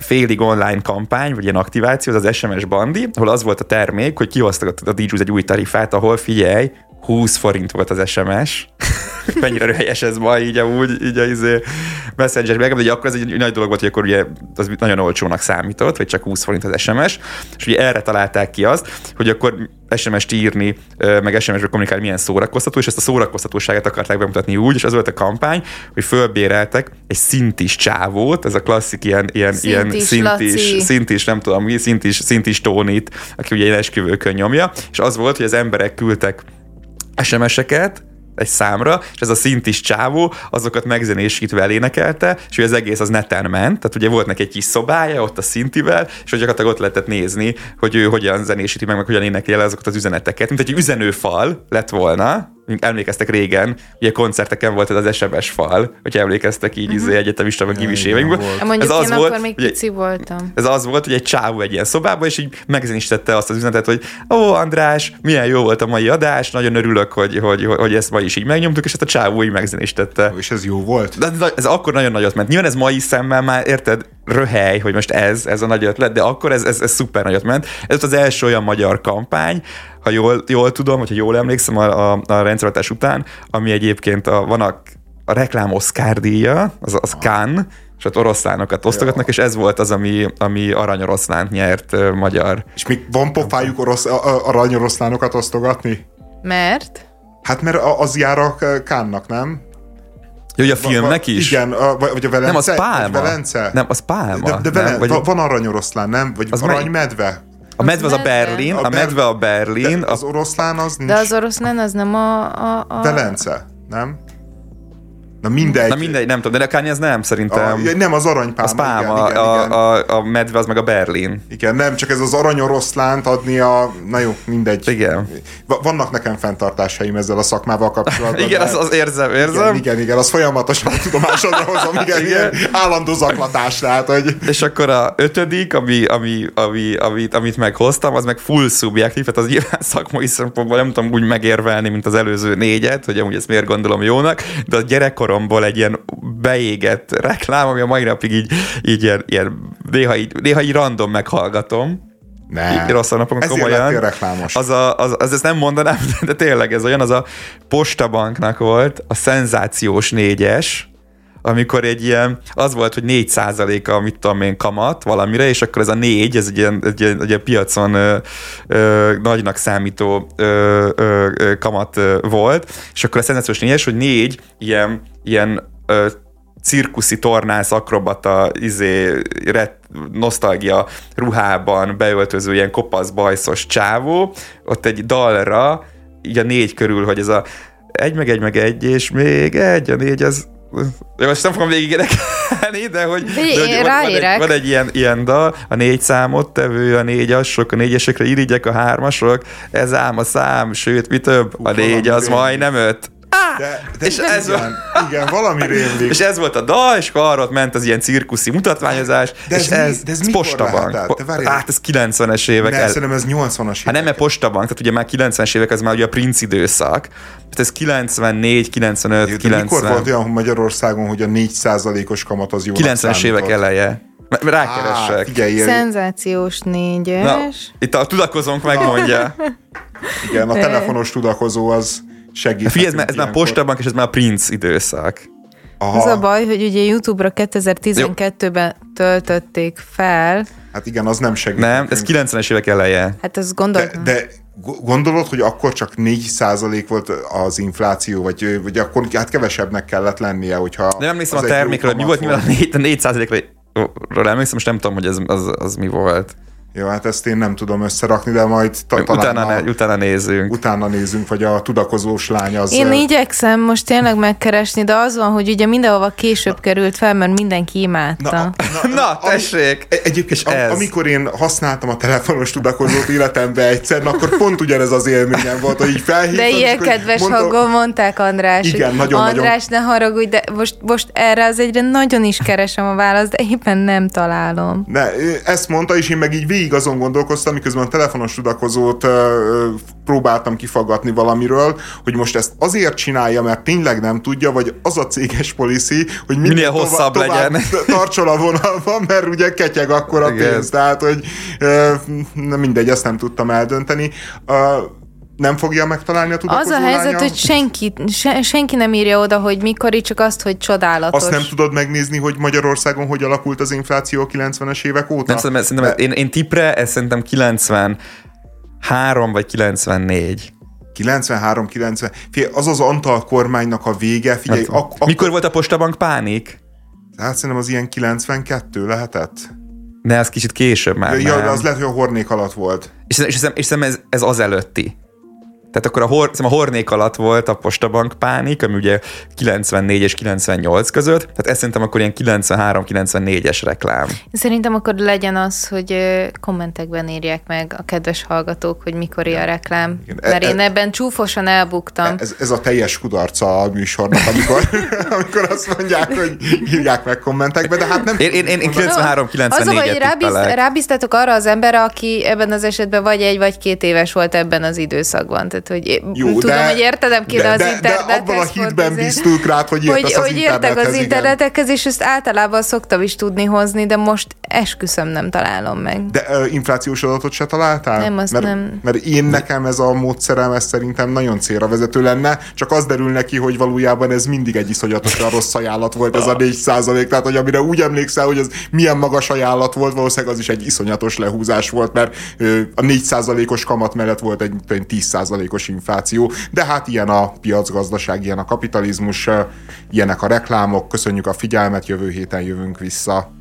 félig online kampány, vagy ilyen aktiváció, az, az es em es bandi, ahol az volt a termék, hogy kihoztak a D-Juice egy új tarifát, ahol figyelj, húsz forint volt az es em es. Mennyire helyes ez ma, így amúgy, így az messengerben, de ugye akkor ez egy nagy dolog volt, hogy akkor ugye az nagyon olcsónak számított, vagy csak húsz forint az es em es, és ugye erre találták ki azt, hogy akkor es em es-t írni, meg es em es-ből kommunikálni milyen szórakoztató, és ezt a szórakoztatóságát akarták bemutatni úgy, és az volt a kampány, hogy fölbéreltek egy szintis csávót, ez a klasszik ilyen, ilyen, szintis, ilyen szintis, szintis, nem tudom mi, szintis, szintis Tónit, aki ugye ilyen esküvőkön nyomja, és az volt, hogy az emberek küldtek es em es-eket egy számra, és ez a szintis csávó azokat megzenésítve elénekelte, és ugye az egész az neten ment, tehát ugye volt neki egy kis szobája ott a szintivel, és hogy gyakorlatilag ott lehetett nézni, hogy ő hogyan zenésíti meg, meg hogyan énekel azokat az üzeneteket, mint egy üzenőfal lett volna. Emlékeztek régen, ugye koncerteken volt ez az es em es fal, hogyha emlékeztek így uh-huh. egyetemista, meg gimis évekből. Mondjuk én akkor még pici voltam. Ez az volt, hogy egy csávó egy ilyen szobában, és így megzenésítette azt az üzenetet, hogy ó, András, milyen jó volt a mai adás, nagyon örülök, hogy, hogy, hogy, hogy ezt ma is így megnyomtuk, és hát a csávó így megzenésítette. És ez jó volt? De ez akkor nagyon nagyot ment. Nyilván ez mai szemmel már, érted, röhely, hogy most ez, ez a nagy ötlet, de akkor ez, ez, ez szuper nagyot ment. Ez az első olyan magyar kampány, ha jól, jól tudom, hogyha jól emlékszem a, a, a rendszerváltás után, ami egyébként a, van a, a reklám Oscar díja, az, az Cannes, és ott oroszlánokat osztogatnak, és ez volt az, ami, ami aranyoroszlánt nyert uh, magyar. És még van pofájuk orosz, aranyoroszlánokat osztogatni? Mert? Hát mert az jár a Cannes-nak, nem? Ja, ugye a filmnek is? Igen, vagy a Velence. Nem, az pálma. Velence. Nem, az pálma. De, de Velen, nem, vagy van, van aranyoroszlán, nem? Vagy az aranymedve. A medve az, az a Berlin, a, a medve a Berlin. Az oroszlán az nincs. De az oroszlán az nem a... a, a... Velence, nem? Na mindegy. Na mindegy, nem tudom, de a Kanye az nem, szerintem. A, nem, az aranypálma. Az pálma, igen, a, igen. A, a medve az meg a Berlin. Igen, nem, csak ez az aranyoroszlánt adni a... Na jó, mindegy. Igen. Vannak nekem fenntartásaim ezzel a szakmával kapcsolatban. Igen, az, az érzem, érzem. Igen, igen, igen, az folyamatosan tudomásodra hozom, igen, igen, állandó zaklatás, tehát, hogy... És akkor a ötödik, ami, ami, ami, amit, amit meghoztam, az meg full szubjektív, tehát az nyilván szakmai szempontból nem tudom úgy megérvelni, mint az előző négyet, hogy amúgy ezt miért gondolom jónak, de a gyerekkorom egy ilyen beégett reklám, ami a mai napig így, így ilyen, ilyen néha, így, néha így random meghallgatom. Ne. Így rossz a napokon komolyan. Az, a, az, az ezt nem mondanám, de tényleg ez olyan, az a Postabanknak volt a szenzációs négyes, amikor egy ilyen, az volt, hogy négy százaléka, mit tudom én, kamat valamire, és akkor ez a négy, ez egy ilyen, egy ilyen, egy ilyen piacon ö, ö, nagynak számító ö, ö, ö, kamat ö, volt, és akkor a szenzációs négyes, hogy négy ilyen, ilyen ö, cirkuszi tornász, akrobata, izé, ret, nosztalgia ruhában beöltöző ilyen kopasz, bajszos csávó, ott egy dalra, így a négy körül, hogy ez a egy meg egy meg egy, és még egy, a négy, az jó, most nem fogom végig énekelni, de hogy, de, hogy van, egy, van egy ilyen, ilyen dal, a négy számot tevő, a négyasok, a négyesekre irigyek a hármasok, ez ám a szám, sőt, mi több, a négy az majdnem öt. De, de és ez igen, volt, igen, valami rémlik. És ez volt a dal, és akkor arra ment az ilyen cirkuszi mutatványozás, de és ez, mi, ez, ez Postabank. Hát ez kilencvenes évek. Ne, el... szerintem ez nyolcvanas évek. Hát nem, a Postabank, tehát ugye már kilencvenes évek, az már ugye a Princ időszak. Hát ez kilencvennégy, kilencvenöt, de mikor volt olyan Magyarországon, hogy a négy százalékos kamat az jó? kilencvenes évek eleje. Rákeressek. Ah, szenzációs négyes. Na, itt a tudakozónk megmondja. Igen, a telefonos tudakozó az... Figyelj, ez, ez már Postabank, és ez már a Princ időszak. Aha. Az a baj, hogy ugye YouTube-ra kétezer-tizenkettőben jó. töltötték fel. Hát igen, az nem segít. Nem, ez kilencvenes évek eleje. Hát ez gondolod. De, de gondolod, hogy akkor csak négy százalék volt az infláció, vagy, vagy akkor hát kevesebbnek kellett lennie, hogyha... Nem emlékszem a termékről, mi volt, mivel a négy százalékról emlékszem, most nem tudom, hogy ez, az, az mi volt. Jó, hát ezt én nem tudom összerakni, de majd talán utána, a, ne, utána nézünk. Utána nézünk, vagy a tudakozós lány az... Én igyekszem most tényleg megkeresni, de az van, hogy ugye mindenhova később na, került fel, mert mindenki imádta. Na, na, na tessék! Am, egyébként am, amikor én használtam a telefonos tudakozót életembe egyszer, akkor pont ugyanez az élményem volt, hogy így felhívtam. De ilyen kedves mondta, hangon mondták, András. Igen, nagyon, András, nagyon... ne haragudj, de most, most erre az egyre nagyon is keresem a választ, de éppen nem találom. Ne, ezt mondta, és én meg így végig Végig azon gondolkoztam, miközben a telefonos tudakozót próbáltam kifaggatni valamiről, hogy most ezt azért csinálja, mert tényleg nem tudja, vagy az a céges policy, hogy minél, minél tovább, hosszabb tovább legyen. Tartson a vonalban, mert ugye ketyeg akkor a pénz. Tehát, hogy mindegy, ezt nem tudtam eldönteni. Nem fogja megtalálni a tudakozó lánya? Az a helyzet, lánya? Hogy senki, se, senki nem írja oda, hogy mikor, csak azt, hogy csodálatos. Azt nem tudod megnézni, hogy Magyarországon hogy alakult az infláció a kilencvenes évek óta? Nem tudom, szerintem én, én tipre, ez szerintem kilencvenhárom vagy kilencvennégy. kilencvenhárom kilencven. Figyelj, az az Antal kormánynak a vége. Figyelj, ak- ak- mikor volt a Postabank pánik? Hát szerintem az ilyen kilencvenkettő lehetett. Ne, az kicsit később már. Ja, de az lehet, hogy a hornék alatt volt. És, és, és, és szerintem ez, ez az előtti. Tehát akkor a, hor, a hornék alatt volt a Postabank pánik, ami ugye kilencvennégy és kilencvennyolc között, tehát ez szerintem akkor ilyen kilencvenhárom kilencvennégyes reklám. Szerintem akkor legyen az, hogy kommentekben írják meg a kedves hallgatók, hogy mikor ja. a reklám, igen. mert e, én e, ebben csúfosan elbuktam. Ez, ez a teljes kudarca a műsornak, amikor, amikor azt mondják, hogy írják meg kommentekbe, de hát nem... Én, én, én kilencvenhárom kilencvennégyet tippelek. Rábíztatok arra az emberre, aki ebben az esetben vagy egy vagy két éves volt ebben az időszakban, tehát hogy jó, tudom, de, hogy értedem kéne de, az internet. De abban a hitben bíztük rád, hogy értesz hogy, az hogy internetek az internetekhez, és ezt általában szoktam is tudni hozni, de most esküszöm nem találom meg. De uh, inflációs adatot se találtál? Nem, azt mert, nem. Mert én nekem ez a módszerem, ez szerintem nagyon célra vezető lenne, csak az derül neki, hogy valójában ez mindig egy iszonyatosan rossz ajánlat volt ez a négy százalék, tehát hogy amire úgy emlékszel, hogy ez milyen magas ajánlat volt, valószínűleg az is egy iszonyatos lehúzás volt, mert uh, a négy százalékos kamat mellett volt egy, egy tíz százalék infláció, de hát ilyen a piacgazdaság, ilyen a kapitalizmus, ilyenek a reklámok. Köszönjük a figyelmet, jövő héten jövünk vissza.